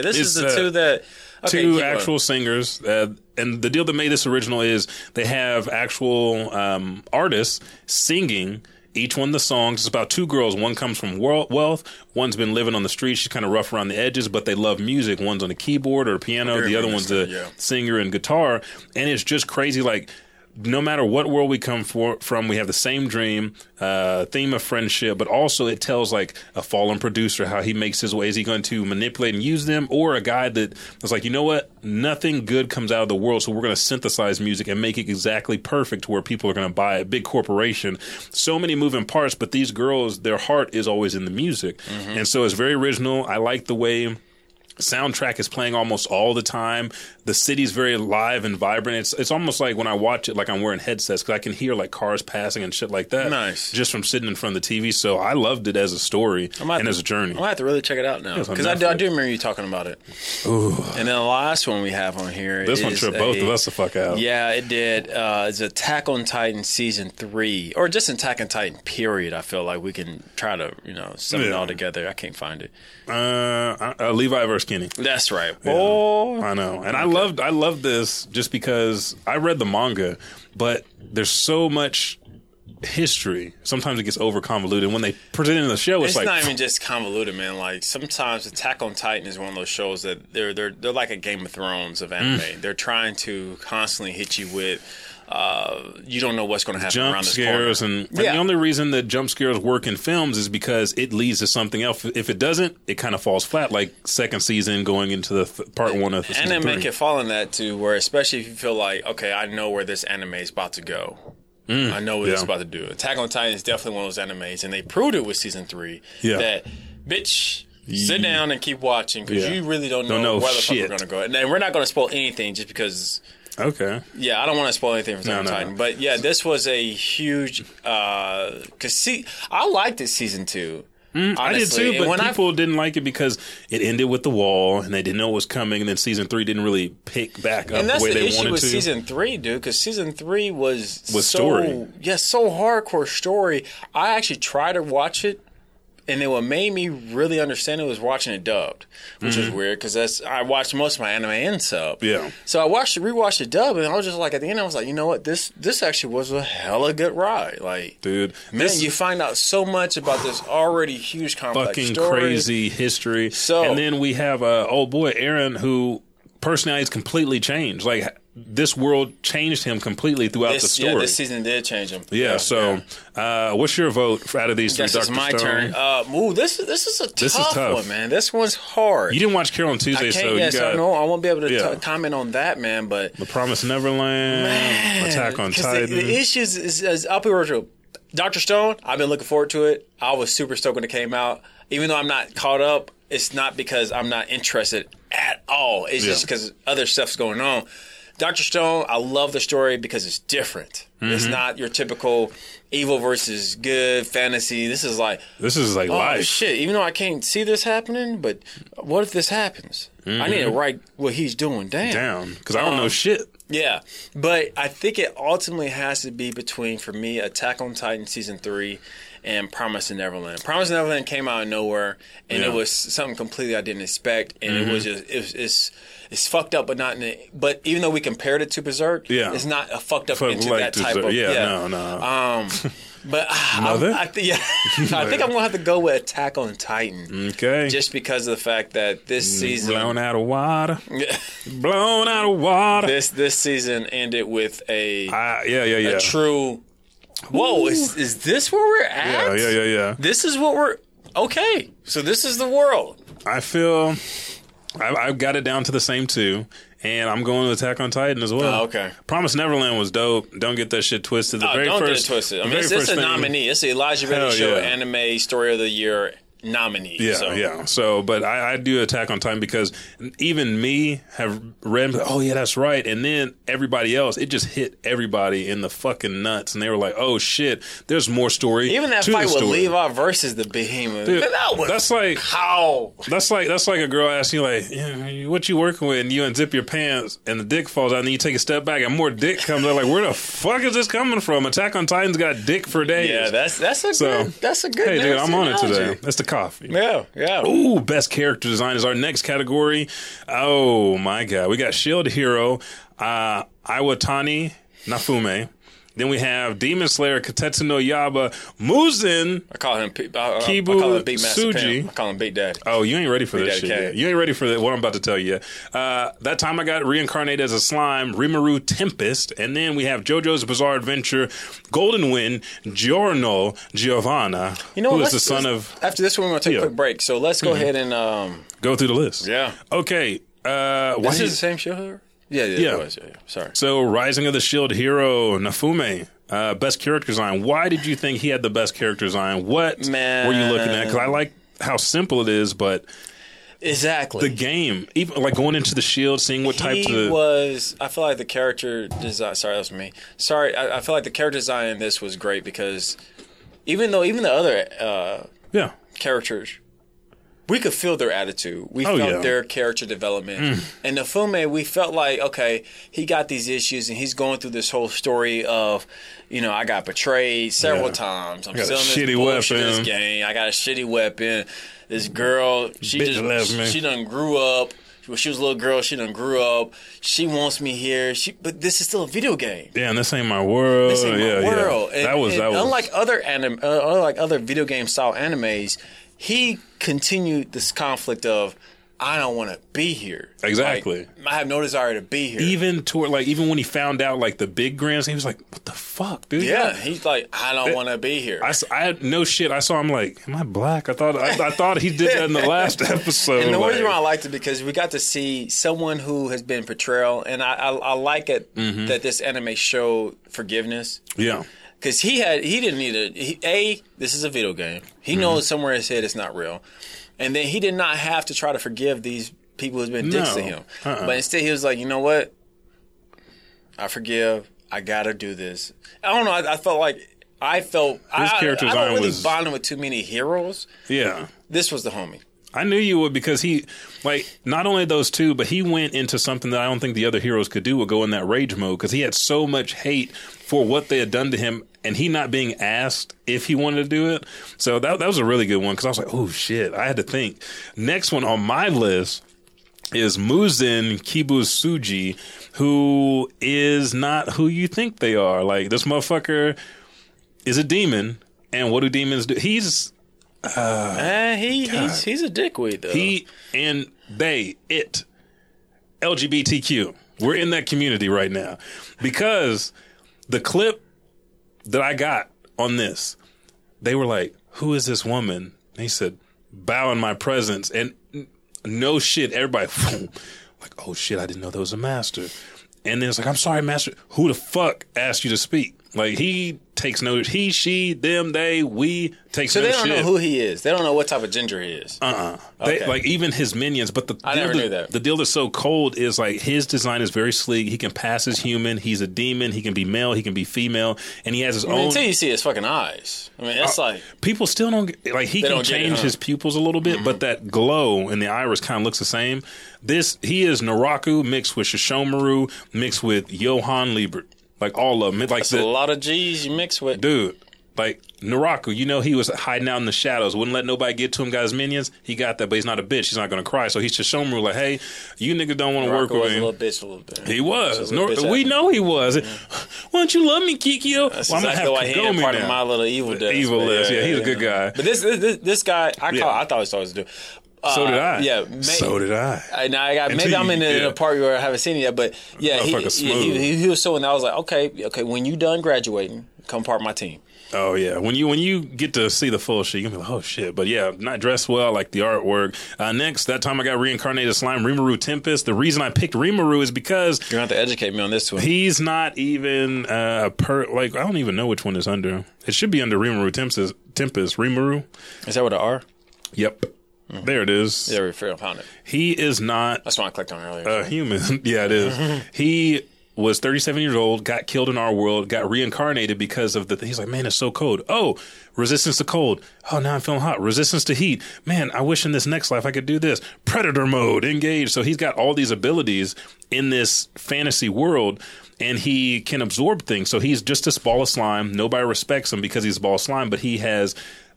This is the two that... Okay, two actual singers, and the deal that made this original is they have actual artists singing each one the songs. It's about two girls. One comes from wealth. One's been living on the street. She's kind of rough around the edges, but they love music. One's on a keyboard or a piano. The other one's a singer and guitar. And it's just crazy, like... No matter what world we come from, we have the same dream, theme of friendship, but also it tells like a fallen producer how he makes his way. Is he going to manipulate and use them, or a guy that was like, you know what? Nothing good comes out of the world, so we're going to synthesize music and make it exactly perfect to where people are going to buy it. Big corporation. So many moving parts, but these girls, their heart is always in the music. Mm-hmm. And so it's very original. I like the way... soundtrack is playing almost all the time. The city's very live and vibrant. It's almost like when I watch it, like I'm wearing headsets because I can hear like cars passing and shit like that. Nice, just from sitting in front of the TV. So I loved it as a story and as a journey. I might have to really check it out now because I do remember you talking about it. Ooh. And then the last one we have on here. This one tripped both of us the fuck out. Yeah, it did. It's Attack on Titan season 3, or just Attack on Titan period. I feel like we can try to sum it all together. I can't find it. Levi versus Kenny. That's right. Yeah, oh, I know. And I loved this just because I read the manga, but there's so much history. Sometimes it gets over convoluted. When they present it in the show, it's like not even just convoluted, man. Like sometimes Attack on Titan is one of those shows that they're like a Game of Thrones of anime. They're trying to constantly hit you with you don't know what's going to happen around this corner. Jump scares, and the only reason that jump scares work in films is because it leads to something else. If it doesn't, it kind of falls flat, like second season going into the part one of the season 3. And they make it fall in that, too, where especially if you feel like, okay, I know where this anime is about to go. I know what it's about to do. Attack on Titan is definitely one of those animes, and they proved it with season 3 that, bitch... Sit down and keep watching because you really don't know where the fuck we're going to go. And we're not going to spoil anything just because... Okay. Yeah, I don't want to spoil anything for Attack on Titan. But yeah, this was a huge... Because I liked it season 2. I did too, but people didn't like it because it ended with the wall and they didn't know what was coming, and then season 3 didn't really pick back up the way they wanted to. And that's the issue with season 3, dude, because season 3 was so hardcore story. I actually tried to watch it And what made me really understand it was watching it dubbed, which was weird because I watched most of my anime in sub. Yeah. So I rewatched the dub, and I was just like, at the end, I was like, you know what? This actually was a hella good ride. Like, dude, you find out so much about this already huge, complex fucking story. Crazy history. So, and then we have old boy Eren, who personality's completely changed. Like, this world changed him completely throughout the story. Yeah, this season did change him. Yeah, so what's your vote out of these three, Dr. Stone? I guess it's my turn. This is a tough one, man. This one's hard. You didn't watch Carole & Tuesday, I won't be able to comment on that, man. But The Promised Neverland, Attack on Titan. The issue is I'll be real. Dr. Stone, I've been looking forward to it. I was super stoked when it came out. Even though I'm not caught up, it's not because I'm not interested at all. It's just because other stuff's going on. Dr. Stone, I love the story because it's different. Mm-hmm. It's not your typical evil versus good fantasy. This is like life. Oh, shit. Even though I can't see this happening, but what if this happens? Mm-hmm. I need to write what he's doing down because I don't know shit. Yeah, but I think it ultimately has to be between, for me, Attack on Titan Season 3 and Promised Neverland. Promised Neverland came out of nowhere, and it was something completely I didn't expect, and it was just it's fucked up, but not in a, but even though we compared it to Berserk, it's not a fucked up into like that type of no. But I think I'm gonna have to go with Attack on Titan, okay? Just because of the fact that this season blown out of water. This season ended with a true. Whoa, is this where we're at? Yeah. This is what we're okay. So this is the world. I feel. I've got it down to the same two, and I'm going to Attack on Titan as well. Oh, okay. Promised Neverland was dope. Don't get that shit twisted. I mean, it's a nominee. It's the Elijah Bailey Show Anime Story of the Year nominee. Yeah. So, but I do Attack on Titan because even me have read, oh, yeah, that's right. And then everybody else, it just hit everybody in the fucking nuts. And they were like, oh, shit, there's more story. Even that fight with Levi versus the Behemoth. Dude, that's like, how? That's like a girl asking you, like, what you working with? And you unzip your pants and the dick falls out. And then you take a step back and more dick comes out. Like, where the fuck is this coming from? Attack on Titan's got dick for days. Yeah, that's a good hey, dude, I'm on it today. That's the coffee. Yeah. Ooh, best character design is our next category. Oh my god, we got Shield Hero, Iwatani Nafume. Then we have Demon Slayer, Katetsu no Yaiba, Muzen. I call him Kibu. I call him Big Master Suji. Pam. I call him Big Daddy. Oh, you ain't ready for this shit yet. You ain't ready for what I'm about to tell you yet. That time I got reincarnated as a slime, Rimuru Tempest. And then we have JoJo's Bizarre Adventure, Golden Wind, Giorno Giovanna, who is the son of... After this one, we're going to take a quick break. So let's go ahead and... go through the list. Yeah. Okay. This is the same show here? Yeah. It was. Yeah. Sorry. So, Rising of the Shield Hero, Nafume, best character design. Why did you think he had the best character design? What were you looking at? Because I like how simple it is, but exactly the game, even like going into the Shield, seeing what type he was. I feel like the character design. Sorry, that was me. Sorry, I feel like the character design in this was great because even the other characters. We could feel their attitude. We felt their character development. And Nafume, we felt like, okay, he got these issues and he's going through this whole story of, I got betrayed several times. I'm still in this bullshit in this game. I got a shitty weapon. This girl, she done grew up. When she was a little girl, she done grew up. She wants me here. But this is still a video game. Yeah, and this ain't my world. Yeah. And, that was unlike other anime, unlike other video game style animes. He continued this conflict of, I don't want to be here. Exactly. Like, I have no desire to be here. Even when he found out, like, the big grants, he was like, what the fuck, dude? Yeah, he's like, I don't want to be here. I saw him like, am I black? I thought he did that in the last episode. And the reason why I liked it, because we got to see someone who has been portrayal, and I like it that this anime showed forgiveness. Yeah. Because he didn't need this is a video game. He knows somewhere in his head it's not real. And then he did not have to try to forgive these people who's been dicks to him. But instead he was like, you know what? I forgive. I got to do this. I don't know. I felt I wasn't really bonding with too many heroes. Yeah. This was the homie. I knew you would because he, like, not only those two, but he went into something that I don't think the other heroes could do, would go in that rage mode because he had so much hate for what they had done to him and he not being asked if he wanted to do it. So that was a really good one because I was like, oh, shit. I had to think. Next one on my list is Muzen Kibusuji, who is not who you think they are. Like, this motherfucker is a demon. And what do demons do? He's... he's a dickweed, though. He and they, it, LGBTQ. We're in that community right now. Because the clip that I got on this, they were like, who is this woman? And he said, bow in my presence. And no shit, everybody, like, oh shit, I didn't know there was a master. And then it's like, I'm sorry, master. Who the fuck asked you to speak? Like, he takes no... He, she, them, they, we takes no shit. So they don't know who he is. They don't know what type of gender he is. Okay. They, like, even his minions. But the deal that's so cold is, like, his design is very sleek. He can pass as human. He's a demon. He can be male. He can be female. And he has his own... Until you see his fucking eyes. I mean, that's like... People still don't... Like, he can change his pupils a little bit, but that glow in the iris kind of looks the same. He is Naraku mixed with Shishomaru mixed with Johann Liebert. Like, all of them. Like, that's a lot of G's you mix with. Dude, like, Naraku, you know he was hiding out in the shadows. Wouldn't let nobody get to him, got his minions. He got that, but he's not a bitch. He's not going to cry. So he's Shishomaru, like, hey, you niggas don't want to work with him. Naraku was a little bitch a little bit. He was. We know he was. Yeah. Why don't you love me, Kikyo? That's well, exactly why he ain't part of my little evil desk. Evil list. Yeah, he's a good guy. But this guy, I thought he was always a dude. So did I. Yeah. So did I. And I got, maybe I'm in a part where I haven't seen it yet, but yeah, he was so, and I was like, okay, when you done graduating, come part of my team. Oh yeah, when you get to see the full shit, you're gonna be like, oh shit. But yeah, not dressed well, like the artwork. Next, that time I got reincarnated slime, Rimuru Tempest. The reason I picked Rimuru is because you're gonna have to educate me on this one. He's not even like, I don't even know which one is under. It should be under Rimuru Tempest. Rimuru. Is that with an R? Yep. There it is. Yeah, we found it. He is not... That's what I clicked on earlier. A human. Yeah, it is. He was 37 years old, got killed in our world, got reincarnated because of the... He's like, man, it's so cold. Oh, resistance to cold. Oh, now I'm feeling hot. Resistance to heat. Man, I wish in this next life I could do this. Predator mode, engage. So he's got all these abilities in this fantasy world, and he can absorb things. So he's just this ball of slime. Nobody respects him because he's a ball of slime, but he has...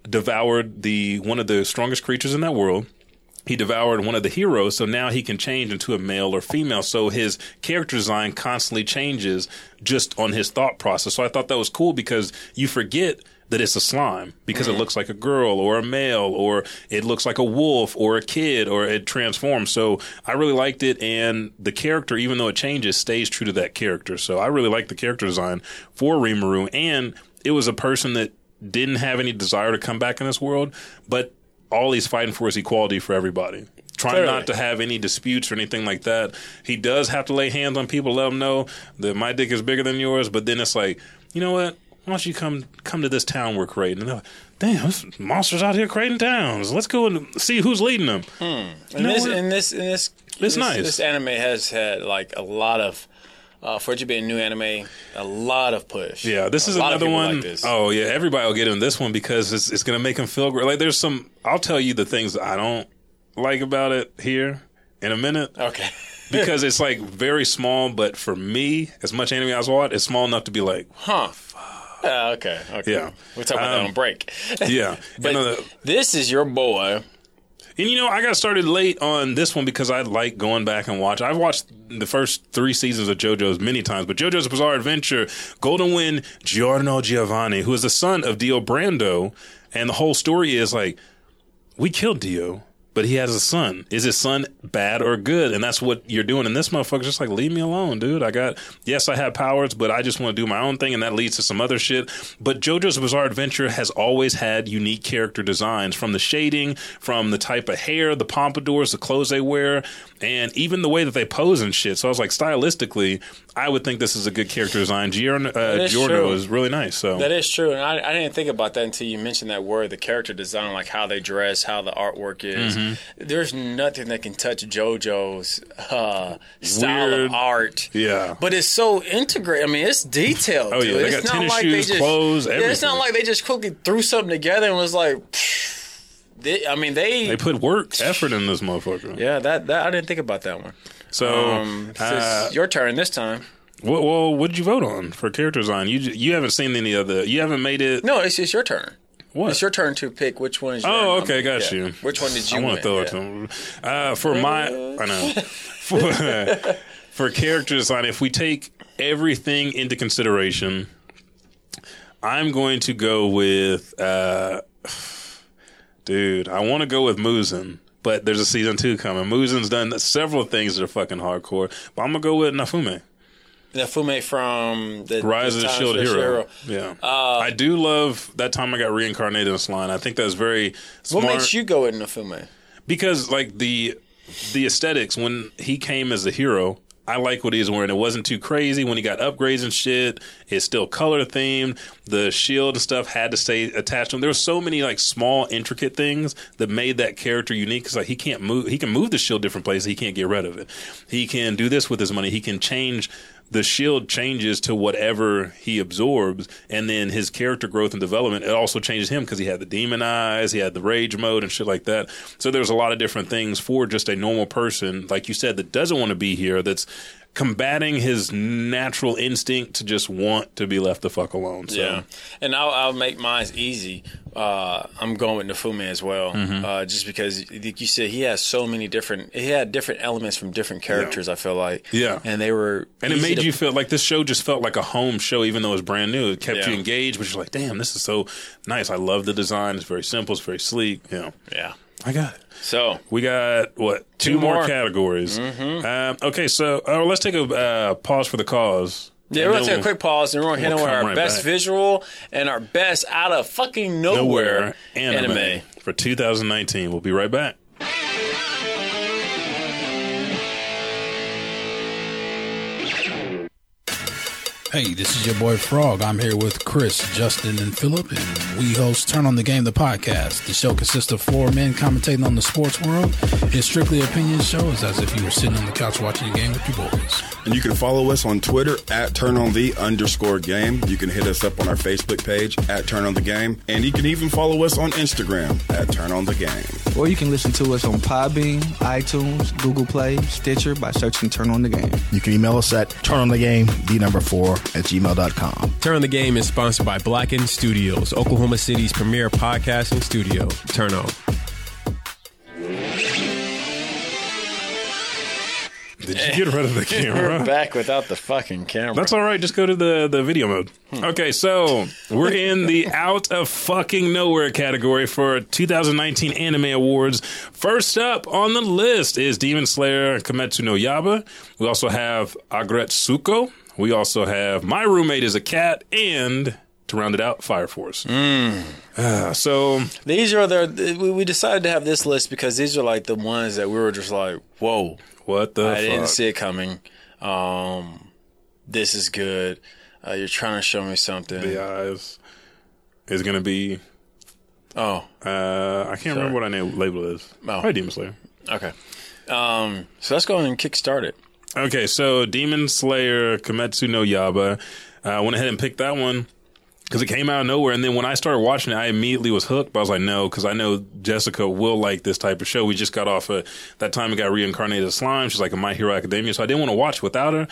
devoured one of the strongest creatures in that world. He devoured one of the heroes, so now he can change into a male or female. So his character design constantly changes just on his thought process. So I thought that was cool because you forget that it's a slime because it looks like a girl or a male or it looks like a wolf or a kid or it transforms. So I really liked it, and the character, even though it changes, stays true to that character. So I really liked the character design for Rimuru, and it was a person that didn't have any desire to come back in this world, but all he's fighting for is equality for everybody. Trying not to have any disputes or anything like that. He does have to lay hands on people, let them know that my dick is bigger than yours, but then it's like, you know what? Why don't you come to this town we're creating? And they're like, damn, there's monsters out here creating towns. Let's go and see who's leading them. This anime has had like a lot of... for it to be a new anime, a lot of push. Yeah, this is another one. Like, oh, yeah, everybody will get in this one because it's going to make them feel great. Like, there's some... I'll tell you the things that I don't like about it here in a minute. Okay. Because it's, like, very small, but for me, as much anime as I watch, it's small enough to be like, huh, fuck. Okay. Yeah. We'll talk about that on break. Yeah. But this is your boy... And, you know, I got started late on this one because I like going back and watch. I've watched the first 3 seasons of JoJo's many times, but JoJo's Bizarre Adventure, Golden Wind, Giordano Giovanni, who is the son of Dio Brando, and the whole story is like, we killed Dio, but he has a son. Is his son bad or good? And that's what you're doing. And this motherfucker's just like, leave me alone, dude. I have powers, but I just want to do my own thing, and that leads to some other shit. But JoJo's Bizarre Adventure has always had unique character designs, from the shading, from the type of hair, the pompadours, the clothes they wear, and even the way that they pose and shit. So I was like, stylistically, I would think this is a good character design. Giordano is really nice. So that is true. And I didn't think about that until you mentioned that word, the character design, like how they dress, how the artwork is. Mm-hmm. There's nothing that can touch JoJo's style of art. Yeah. But it's so integrated. I mean, it's detailed. Oh, yeah. Dude. They got tennis shoes, clothes, everything. Yeah, it's not like they just quickly threw something together and was like, they put work, effort in this motherfucker. Yeah, that I didn't think about that one. So, it's your turn this time. Well, what did you vote on for character design? You haven't seen any of the... You haven't made it... No, it's your turn. What? It's your turn to pick which one is your... Oh, okay, got you. Which one did you win? I want to throw it to him. For my... I know. For character design, if we take everything into consideration, I'm going to go with... Dude, I want to go with Muzan, but there's a season 2 coming. Muzan's done several things that are fucking hardcore, but I'm going to go with Naofumi. Naofumi from the Rise of the Shield Hero. Yeah. I do love that time I got reincarnated in this line. I think that's very smart. What makes you go with Naofumi? Because, like, the aesthetics, when he came as a hero, I like what he was wearing. It wasn't too crazy. When he got upgrades and shit, it's still color-themed. The shield and stuff had to stay attached to him. There were so many, like, small, intricate things that made that character unique. Because, like, he can't move. He can move the shield different places. He can't get rid of it. He can do this with his money. He can change... The shield changes to whatever he absorbs, and then his character growth and development, it also changes him because he had the demon eyes, he had the rage mode and shit like that. So there's a lot of different things for just a normal person, like you said, that doesn't want to be here, that's combating his natural instinct to just want to be left the fuck alone. So. Yeah, and I'll make mine easy. I'm going with Naofumi as well, just because, like you said, he has so many different... He had different elements from different characters, yeah. I feel like. Yeah. And they were... And it made you feel like this show just felt like a home show, even though it was brand new. It kept you engaged, but you're like, damn, this is so nice. I love the design. It's very simple. It's very sleek. Yeah. Yeah. I got it. So we got, what, two more categories. Okay, so let's take a pause for the cause. Yeah, we're going to take a quick pause, and we're going to hit on our best visual and our best out of fucking nowhere anime for 2019. We'll be right back. Hey, this is your boy Frog. I'm here with Chris, Justin, and Philip, and we host Turn on the Game, the podcast. The show consists of four men commentating on the sports world. It's strictly opinion shows, as if you were sitting on the couch watching a game with your boys. And you can follow us on Twitter at TurnOnThe_game. You can hit us up on our Facebook page at Turn on the Game, and you can even follow us on Instagram at Turn on the Game. Or you can listen to us on Podbean, iTunes, Google Play, Stitcher by searching Turn on the Game. You can email us at TurnOnTheGame4@gmail.com. Turn on the Game is sponsored by Blacken Studios, Oklahoma City's premier podcasting studio. Turn on. Did you get rid of the camera? We're back without the fucking camera. That's all right. Just go to the video mode. Okay, so we're in the out of fucking nowhere category for 2019 Anime Awards. First up on the list is Demon Slayer, Kimetsu no Yaiba. We also have Agretsuko. We also have My Roommate is a Cat, and, to round it out, Fire Force. So these are we decided to have this list because these are like the ones that we were just like, whoa, what the fuck? I didn't see it coming. This is good. You're trying to show me something. The eyes is going to be... Oh. I can't remember what our label is. Oh. Probably Demon Slayer. Okay. So let's go ahead and kickstart it. Okay, so Demon Slayer, Kimetsu no Yaiba. I went ahead and picked that one because it came out of nowhere. And then when I started watching it, I immediately was hooked. But I was like, no, because I know Jessica will like this type of show. We just got off of that time it got reincarnated as slime. She's like a My Hero Academia. So I didn't want to watch without her.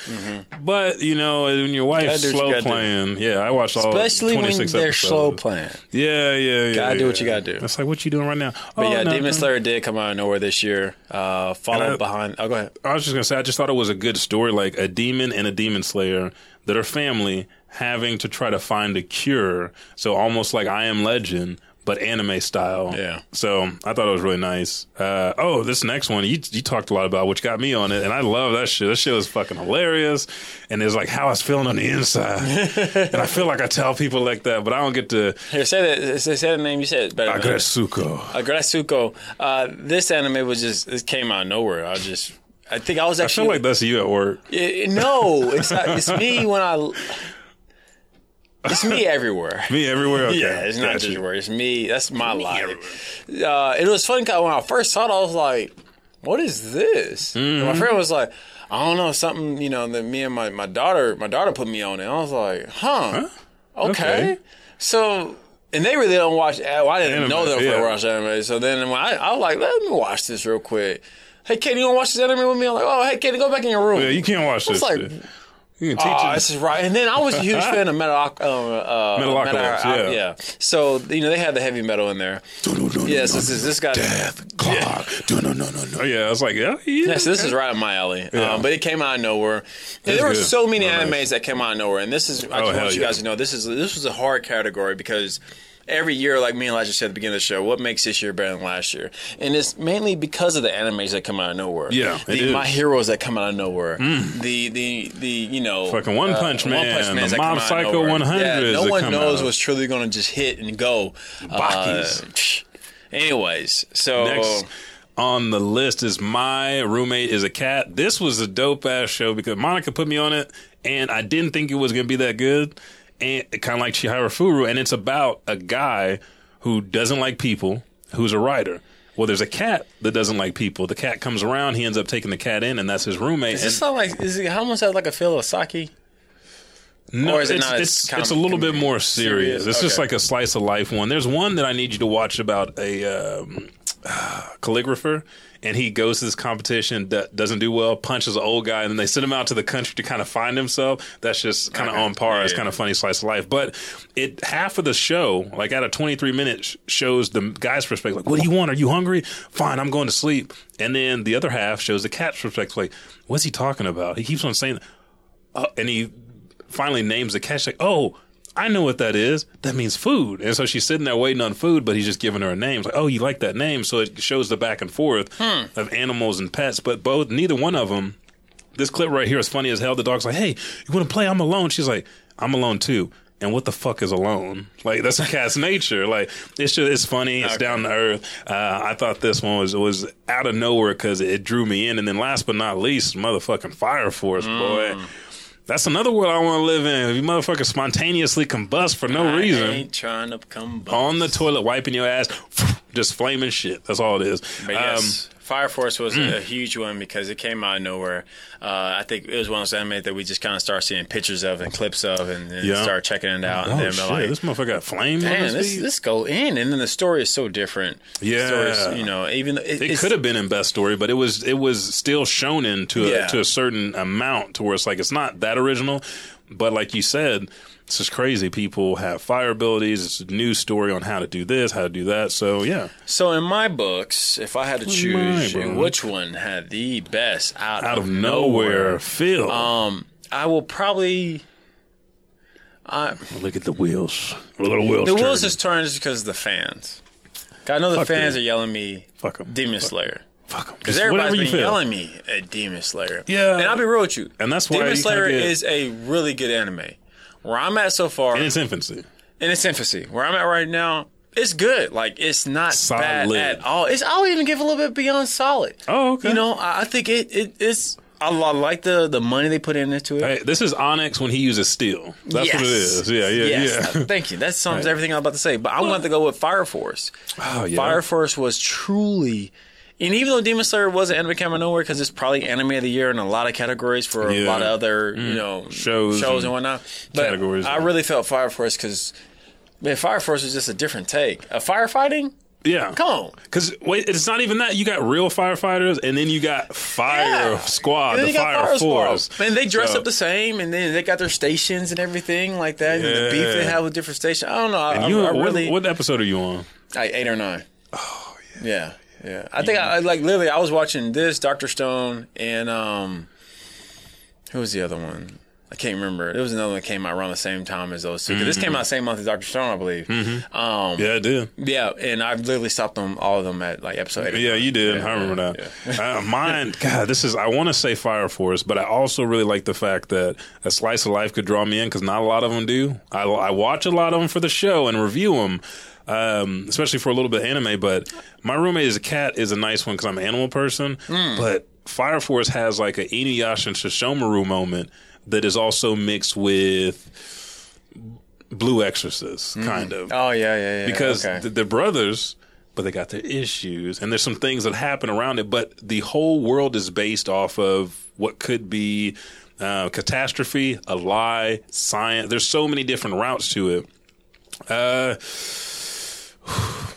But, you know, when your wife's slow playing. Yeah, I watched all 26 episodes. Especially when they're slow playing. Yeah. Gotta do what you gotta do. That's like, what you doing right now? But Demon Slayer did come out of nowhere this year. Followed behind. Oh, go ahead. I was just going to say, I just thought it was a good story. Like a demon and a demon slayer that are family, having to try to find a cure. So almost like I Am Legend, but anime style. Yeah. So I thought it was really nice. This next one you talked a lot about, which got me on it. And I love that shit. That shit was fucking hilarious. And it's like how I was feeling on the inside. And I feel like I tell people like that, but I don't get to... Here, say the name you said. Agretsuko. Agretsuko. This anime was just... It came out of nowhere. I think I was actually... I feel like that's you at work. No. It's not. It's me when I... It's me everywhere. Me everywhere? Okay. Yeah, it's not just where. It's me. That's my life. It was funny because when I first saw it, I was like, what is this? And my friend was like, I don't know, something, you know, that me and my daughter put me on it. And I was like, okay. So, and they really don't watch, I didn't know they were watching anime. So then when I was like, let me watch this real quick. Hey, Katie, you want to watch this anime with me? I'm like, oh, hey, Katie, go back in your room. Yeah, you can't watch this. It's like, You can teach it. This is right. And then I was a huge fan of Metalocalypse. Yeah. So, you know, they had the heavy metal in there. Yes, this guy. Death Clock. No. Yeah, I was like, yeah. Yes, this is right up my alley. But it came out of nowhere. And there were so many animes that came out of nowhere. And this is, I just want you guys to know, this was a hard category because every year, like me and Elijah said at the beginning of the show, what makes this year better than last year? And it's mainly because of the animes that come out of nowhere. Yeah, My Heroes that come out of nowhere. Mm. The you know, fucking One Punch Man, the Mob Psycho 100. Yeah, no one knows what's truly going to just hit and go. Anyways, so next on the list is My Roommate is a Cat. This was a dope ass show because Monica put me on it, and I didn't think it was going to be that good. And kind of like Chihayafuru, and it's about a guy who doesn't like people, who's a writer. Well, there's a cat that doesn't like people. The cat comes around, he ends up taking the cat in, and that's his roommate. Does this sound like, how much has like a feel of sake? No, or is it's a little bit more serious. It's just like a slice of life one. There's one that I need you to watch about a calligrapher, and he goes to this competition that doesn't do well, punches an old guy, and then they send him out to the country to kind of find himself. That's just kind of on par. Yeah. It's kind of funny slice of life. But half of the show, like out of 23 minutes, shows the guy's perspective. Like, what do you want? Are you hungry? Fine, I'm going to sleep. And then the other half shows the cat's perspective. Like, what's he talking about? He keeps on saying, and he finally names the cat. Like, oh, I know what that is. That means food. And so she's sitting there waiting on food, but he's just giving her a name. It's like, oh, you like that name. So it shows the back and forth of animals and pets, but neither one of them. This clip right here is funny as hell. The dog's like, hey, you want to play? I'm alone. She's like, I'm alone too. And what the fuck is alone? Like, that's a cat's nature. Like, it's just, it's funny. It's down to earth. I thought this one was out of nowhere because it drew me in. And then last but not least, motherfucking Fire Force, boy. That's another world I want to live in. You motherfuckers spontaneously combust for no reason. I ain't trying to combust. On the toilet, wiping your ass, just flaming shit. That's all it is. But yes, Fire Force was a huge one because it came out of nowhere. I think it was one of those anime that we just kind of start seeing pictures of and clips of and start checking it out. Oh, and shit. Like, this motherfucker got flames. Damn, this go in. And then the story is so different. Yeah. Story is, you know, even it could have been in Best Story, but it was still shown to a certain amount to where it's like it's not that original. But like you said, it's just crazy. People have fire abilities. It's a new story on how to do this, how to do that. So, yeah. So, in my books, if I had to choose which one had the best out of nowhere feel, I will probably... look at the wheels. The wheels just turned because of the fans. I know the fans are yelling me, fuck em. Demon Slayer. Fuck them. Because everybody's been yelling me at Demon Slayer. Yeah. And I'll be real with you. And that's why Demon Slayer is a really good anime. Where I'm at so far... In its infancy. Where I'm at right now, it's good. Like, it's not solid. Bad at all. I'll even give a little bit beyond solid. Oh, okay. You know, I think it's... I like the money they put into it. Hey, this is Onyx when he uses steel. That's what it is. Yeah. Thank you. That sums everything I'm about to say. But I wanted to go with Fire Force. Oh, yeah. Fire Force was truly... And even though Demon Slayer was an anime came out of nowhere because it's probably anime of the year in a lot of categories for a lot of other shows and whatnot. But categories, I really felt Fire Force because Fire Force was just a different take. A firefighting? Yeah. Come on. Because it's not even that. You got real firefighters and then you got Fire Squad, the Fire Force. And they dress up the same and then they got their stations and everything like that. Yeah. And the beef they have with different stations. I don't know. What episode are you on? Like 8 or 9. Oh, yeah. Yeah. Yeah, I think I was watching this, Doctor Stone, and who was the other one? I can't remember. There was another one that came out around the same time as those two. This came out the same month as Doctor Stone, I believe. Mm-hmm. Yeah, it did. Yeah, and I literally stopped them, all of them at like episode 8. Yeah, you did. Yeah, I remember that. Yeah. Mine, God, I want to say Fire Force, but I also really like the fact that a slice of life could draw me in because not a lot of them do. I watch a lot of them for the show and review them. Especially for a little bit of anime, but My Roommate is a Cat is a nice one because I'm an animal person, but Fire Force has like an Inuyasha and Sesshomaru moment that is also mixed with Blue Exorcist, kind of. Oh, yeah. Because they're brothers, but they got their issues, and there's some things that happen around it, but the whole world is based off of what could be catastrophe, a lie, science. There's so many different routes to it.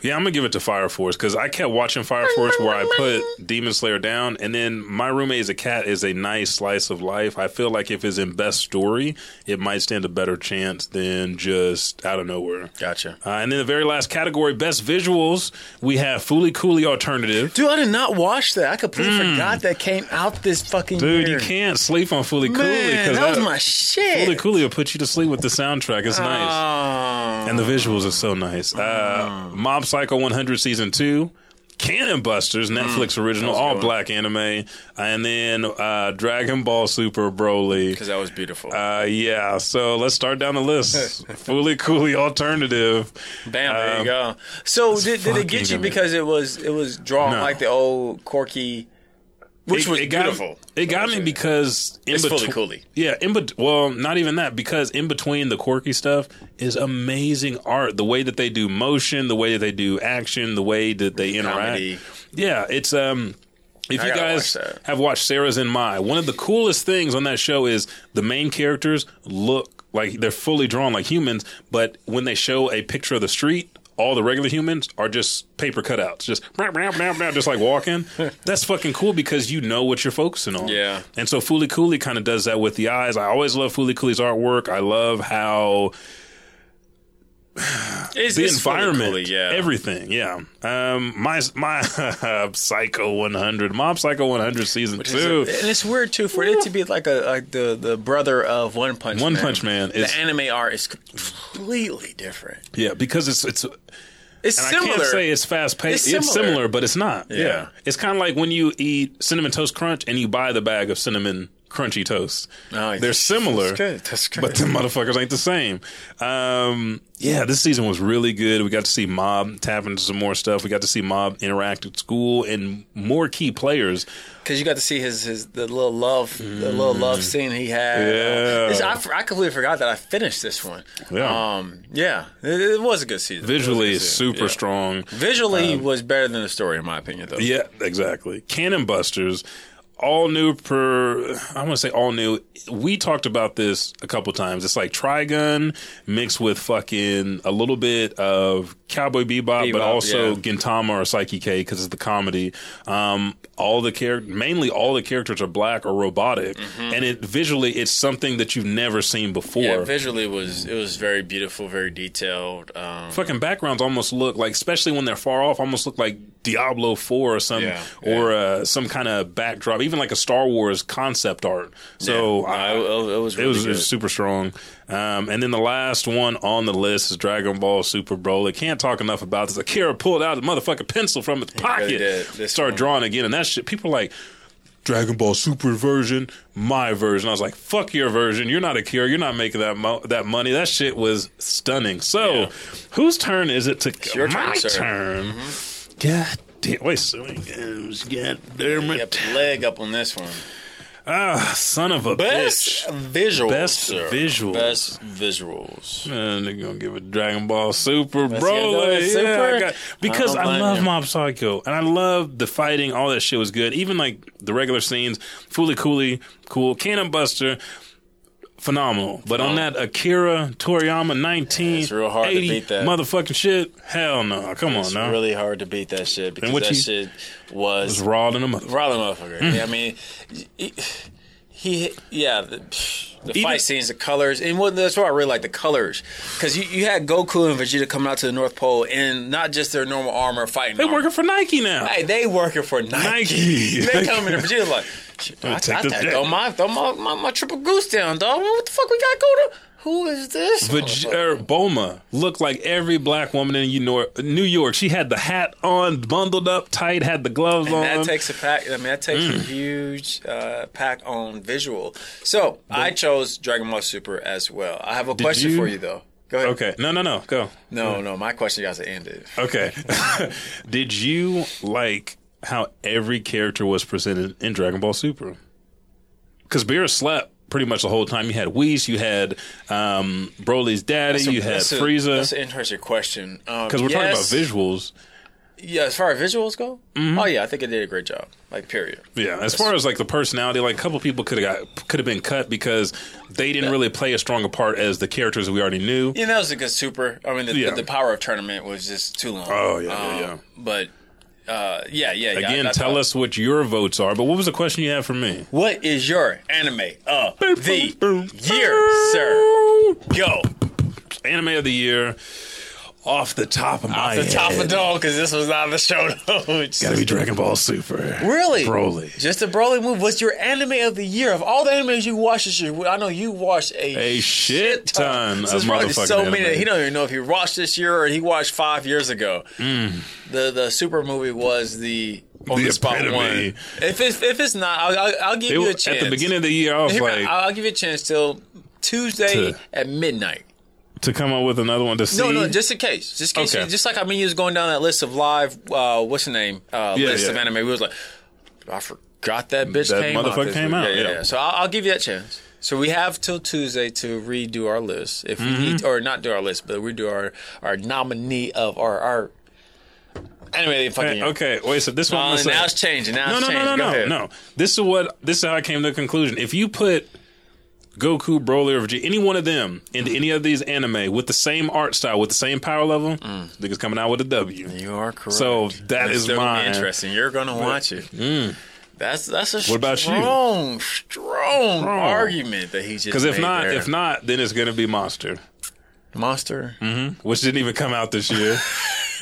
Yeah, I'm going to give it to Fire Force because I kept watching Fire Force where I put Demon Slayer down. And then My Roommate is a Cat is a nice slice of life. I feel like if it's in best story, it might stand a better chance than just out of nowhere. Gotcha. And then the very last category, best visuals, we have Fooly Cooly Alternative. Dude, I did not watch that. I completely forgot that came out this fucking year. Dude, you can't sleep on Fooly Cooly. That was my shit. Fooly Cooly will put you to sleep with the soundtrack. It's nice. And the visuals are so nice. Mob Psycho 100 Season 2, Cannon Busters, Netflix original, all black anime, and then Dragon Ball Super Broly. Because that was beautiful. Yeah, so let's start down the list. Fooly Cooly Alternative. Bam, there you go. So did it get you because it was drawn like the old quirky... Which was beautiful. It got me because... It's Fooly Cooly. Yeah. Well, not even that. Because in between the quirky stuff is amazing art. The way that they do motion, the way that they do action, the way that they interact. Yeah. It's... If you guys have watched Sarah's and My, one of the coolest things on that show is the main characters look like they're fully drawn like humans. But when they show a picture of the street... All the regular humans are just paper cutouts, just like walking. That's fucking cool because you know what you're focusing on. Yeah. And so Fooly Cooly kind of does that with the eyes. I always love Fooly Cooly's artwork. I love how the environment, Fooly Cooly, everything. Yeah. My Psycho 100, Mob Psycho 100 Season 2. And it's weird too for it to be like the brother of One Punch Man. One Punch Man. The anime art is completely different. Yeah, because it's and similar. I can't say it's fast paced. It's similar, but it's not. Yeah. It's kind of like when you eat Cinnamon Toast Crunch and you buy the bag of cinnamon crunchy toast. Nice. They're similar. That's good. But the motherfuckers ain't the same. Yeah, this season was really good. We got to see Mob tap into some more stuff. We got to see Mob interact at school and more key players. Because you got to see the little love scene he had. Yeah. I completely forgot that I finished this one. Yeah. It was a good season. Visually, super strong. Visually was better than the story, in my opinion, though. Yeah, exactly. Cannon Busters. I want to say all new. We talked about this a couple times. It's like Trigun mixed with fucking a little bit of Cowboy Bebop but also Gintama or Psyche K because it's the comedy. Mainly all the characters are black or robotic, and it's something that you've never seen before. Yeah, visually it was very beautiful, very detailed. Fucking backgrounds almost look like, especially when they're far off, almost look like Diablo 4 or some kind of backdrop, even like a Star Wars concept art. So it was super strong. And then the last one on the list is Dragon Ball Super Broly. Can't talk enough about this. Akira pulled out a motherfucking pencil from his pocket, really started drawing again, and that shit. People are like, Dragon Ball Super version, my version. I was like, fuck your version. You're not Akira. You're not making that money. That shit was stunning. So, whose turn is it to? It's your turn. Mm-hmm. God damn! Wait, so many games. God damn it! Get leg up on this one. Ah, son of a bitch! Best visuals. Man, they're gonna give it Dragon Ball Super, bro. Because I love Mob Psycho, and I love the fighting. All that shit was good. Even like the regular scenes. Fooly Cooly, cool. Cannon Buster. Phenomenal. But on that Akira Toriyama 1980 motherfucking shit, hell no. Come on now. It's really hard to beat that shit because shit was raw than a motherfucker. Yeah, I mean, the fight scenes, the colors. And that's why I really like the colors. Because you had Goku and Vegeta coming out to the North Pole in not just their normal armor fighting. They're working for Nike now. Hey, they working for Nike. They come in to Vegeta like, I throw my triple goose down, dog. What the fuck we got going on? Who is this? Bulma looked like every black woman in New York. She had the hat on, bundled up tight, had the gloves on. That takes a pack. I mean, that takes a huge pack on visual. So I chose Dragon Ball Super as well. I have a question for you though. Go ahead. Okay. No. Go. No. My question got to end it. Okay. Did you like how every character was presented in Dragon Ball Super? Because Beerus slept pretty much the whole time. You had Whis, you had Broly's daddy, you had Frieza. That's an interesting question. Because we're talking about visuals. Yeah, as far as visuals go, mm-hmm. Oh yeah, I think it did a great job. Like, period. Yeah, as far as like the personality, like a couple people could have been cut because they didn't really play as strong a part as the characters we already knew. Yeah, that was because Super. I mean, the power of tournament was just too long. Oh yeah, yeah. But again, tell us what your votes are. But what was the question you had for me? What is your anime of the year, sir? Go. Anime of the year. Off the top of my head. Off the top of the dome, because this was not the show notes. Gotta be Dragon Ball Super. Really? Broly. Just a Broly move. What's your anime of the year? Of all the animes you watched this year, I know you watched a shit ton of motherfucking so many that he don't even know if he watched this year or he watched 5 years ago. Mm. The Super movie was the... on the spot epitome. One. If it's not, I'll give you a chance. At the beginning of the year, I was like... I'll give you a chance till Tuesday at midnight. To come up with another one to see? No, just in case. Just in case. Okay. Just like you was going down that list of live, list of anime. We was like, I forgot that bitch that came out. That motherfucker came out. Yeah. So I'll give you that chance. So we have till Tuesday to redo our list. If we need, or not do our list, but redo our nominee of our anime fucking year. Okay, wait, so this one was... Now it's changing. No. This is how I came to the conclusion. If you put... Goku, Broly, or Vegeta, any one of them into any of these anime with the same art style, with the same power level, niggas coming out with a W. You are correct. So that is mine. Interesting. You're gonna watch it. Mm. That's a strong argument that he just made. Because if not, then it's gonna be Monster. Monster, which didn't even come out this year.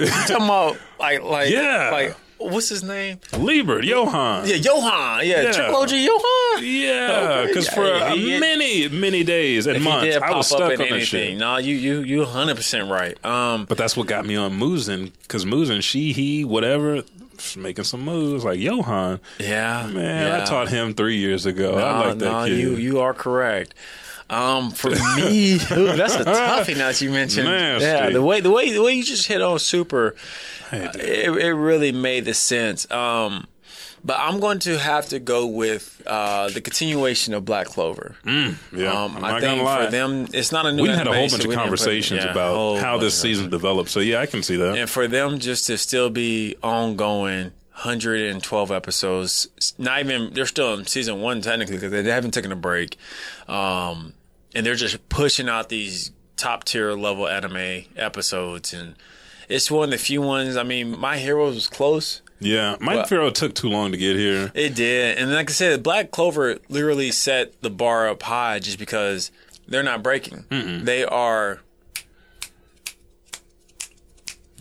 You're talking about like. What's his name? Liebert, Johan. Yeah, Johan. Yeah, Triple G Johan. Yeah, because many days and months, I was stuck on this shit. No, you 100% right. But that's what got me on Muzan, because Muzan, he, whatever, making some moves like Johan. Yeah. Man, I taught him 3 years ago. I like that kid. You are correct. For me, that's a toughie now that you mentioned. Nasty. Yeah, the way you just hit on Super, it really made the sense. But I'm going to have to go with the continuation of Black Clover. I think for them, it's not a new. We had a whole bunch of conversations about how this season developed. So yeah, I can see that. And for them just to still be ongoing. 112 episodes. Not even, they're still in season one technically because they haven't taken a break. And they're just pushing out these top tier level anime episodes. And it's one of the few ones. I mean, My Hero was close. Yeah. My Hero took too long to get here. It did. And like I said, Black Clover literally set the bar up high just because they're not breaking. Mm-mm. They are.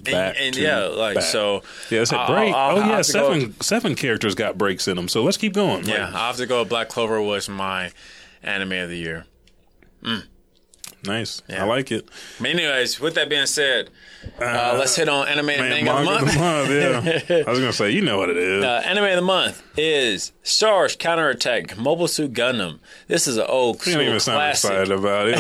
So... Yeah, it's a break. Seven characters got breaks in them, so let's keep going. Yeah, I'll have to go. Black Clover was my anime of the year. Nice. Yeah. I like it. But anyways, with that being said, let's hit on anime and manga of the month. I was going to say, you know what it is. Anime of the month is Stars Counterattack Mobile Suit Gundam. This is an old classic. You don't even sound excited about it.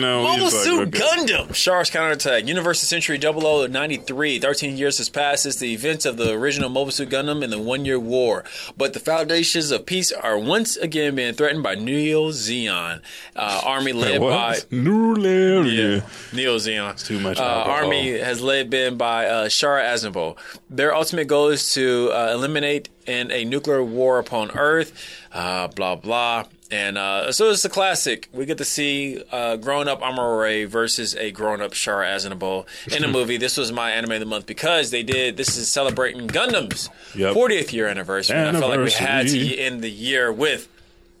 Mobile Suit Gundam. Stars Counterattack. Universe of Century 0093. 13 years has passed since the events of the original Mobile Suit Gundam and the One-Year War. But the foundations of peace are once again being threatened by Neo-Zeon. Army led by... Neo Zeon. It's too much. Army has been led by Shara Azumbo. Their ultimate goal is to eliminate in a nuclear war upon Earth. Blah blah. And so it's a classic. We get to see grown-up Amuro versus a grown-up Shara Azumbo in a movie. This was my anime of the month because they did. This is celebrating Gundam's 40th year anniversary. And I felt like we had to end the year with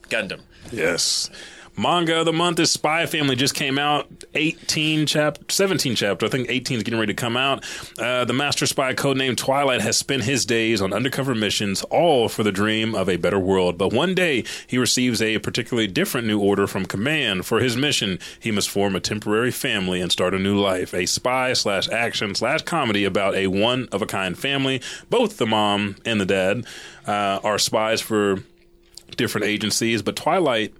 Gundam. Yes. Manga of the month is Spy Family. Just came out, 17 chapter. I think 18 is getting ready to come out. The master spy codenamed Twilight has spent his days on undercover missions, all for the dream of a better world. But one day, he receives a particularly different new order from command. For his mission, he must form a temporary family and start a new life. A spy/action/comedy about a one-of-a-kind family. Both the mom and the dad are spies for different agencies, but Twilight...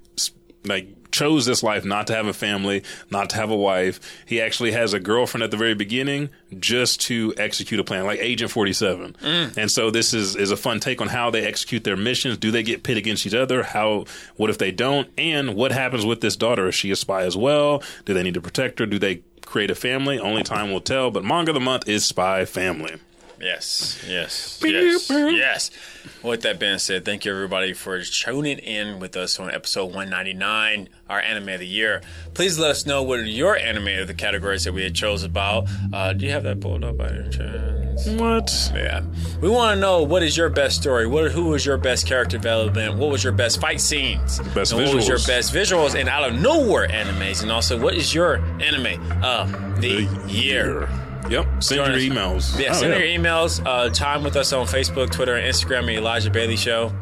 chose this life not to have a family, not to have a wife. He actually has a girlfriend at the very beginning just to execute a plan, like Agent 47. And so this is a fun take on how they execute their missions. Do they get pit against each other? What if they don't? And what happens with this daughter? Is she a spy as well? Do they need to protect her? Do they create a family? Only time will tell. But manga of the month is Spy Family. Yes. With that being said, thank you everybody for tuning in with us on episode 199, our anime of the year. Please let us know what are your anime of the categories that we had chosen about. Do you have that pulled up by any chance? What? Yeah. We want to know, what is your best story? Who was your best character development? What was your best fight scenes? Best visuals. What was your best visuals and out of nowhere animes? And also, what is your anime of the year? Yep. Send your emails. Yeah, send your emails. Time with us on Facebook, Twitter, and Instagram, The Elijah Bailey Show.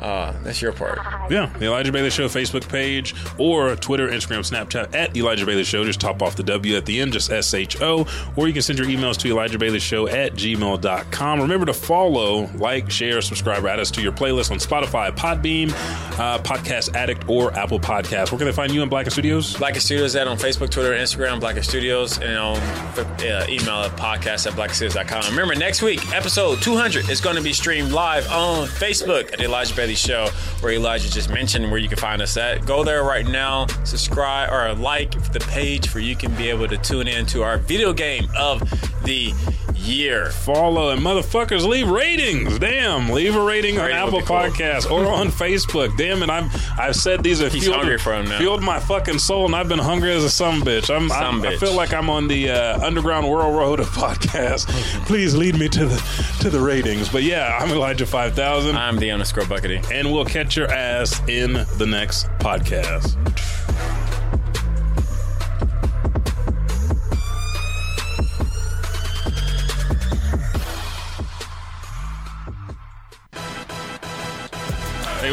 That's your part. Yeah, The Elijah Bailey Show Facebook page or Twitter, Instagram, Snapchat at Elijah Bailey Show. Just top off the W at the end, just SHO. Or you can send your emails to ElijahBaileyShow@gmail.com. Remember to follow, like, share, subscribe, add us to your playlist on Spotify, Podbean, Podcast Addict, or Apple Podcast. Where can they find you in Blacken Studios? Blacken Studios at on Facebook, Twitter, Instagram, Blacken Studios, and on email at podcast@blackstudios.com. Remember, next week, episode 200 is going to be streamed live on Facebook at the Elijah Bailey Show, where Elijah just mentioned where you can find us at. Go there right now, subscribe or like the page where you can be able to tune in to our video game of the year. Follow and motherfuckers leave ratings. Damn, leave a rating on Apple Podcast or on Facebook. Damn it, I've said these are fueled my fucking soul, and I've been hungry as a sumbitch. I feel like I'm on the underground world road of podcasts. Please lead me to the ratings. But yeah, I'm Elijah 5000. I'm the _Buckity, and we'll catch your ass in the next podcast. Hey,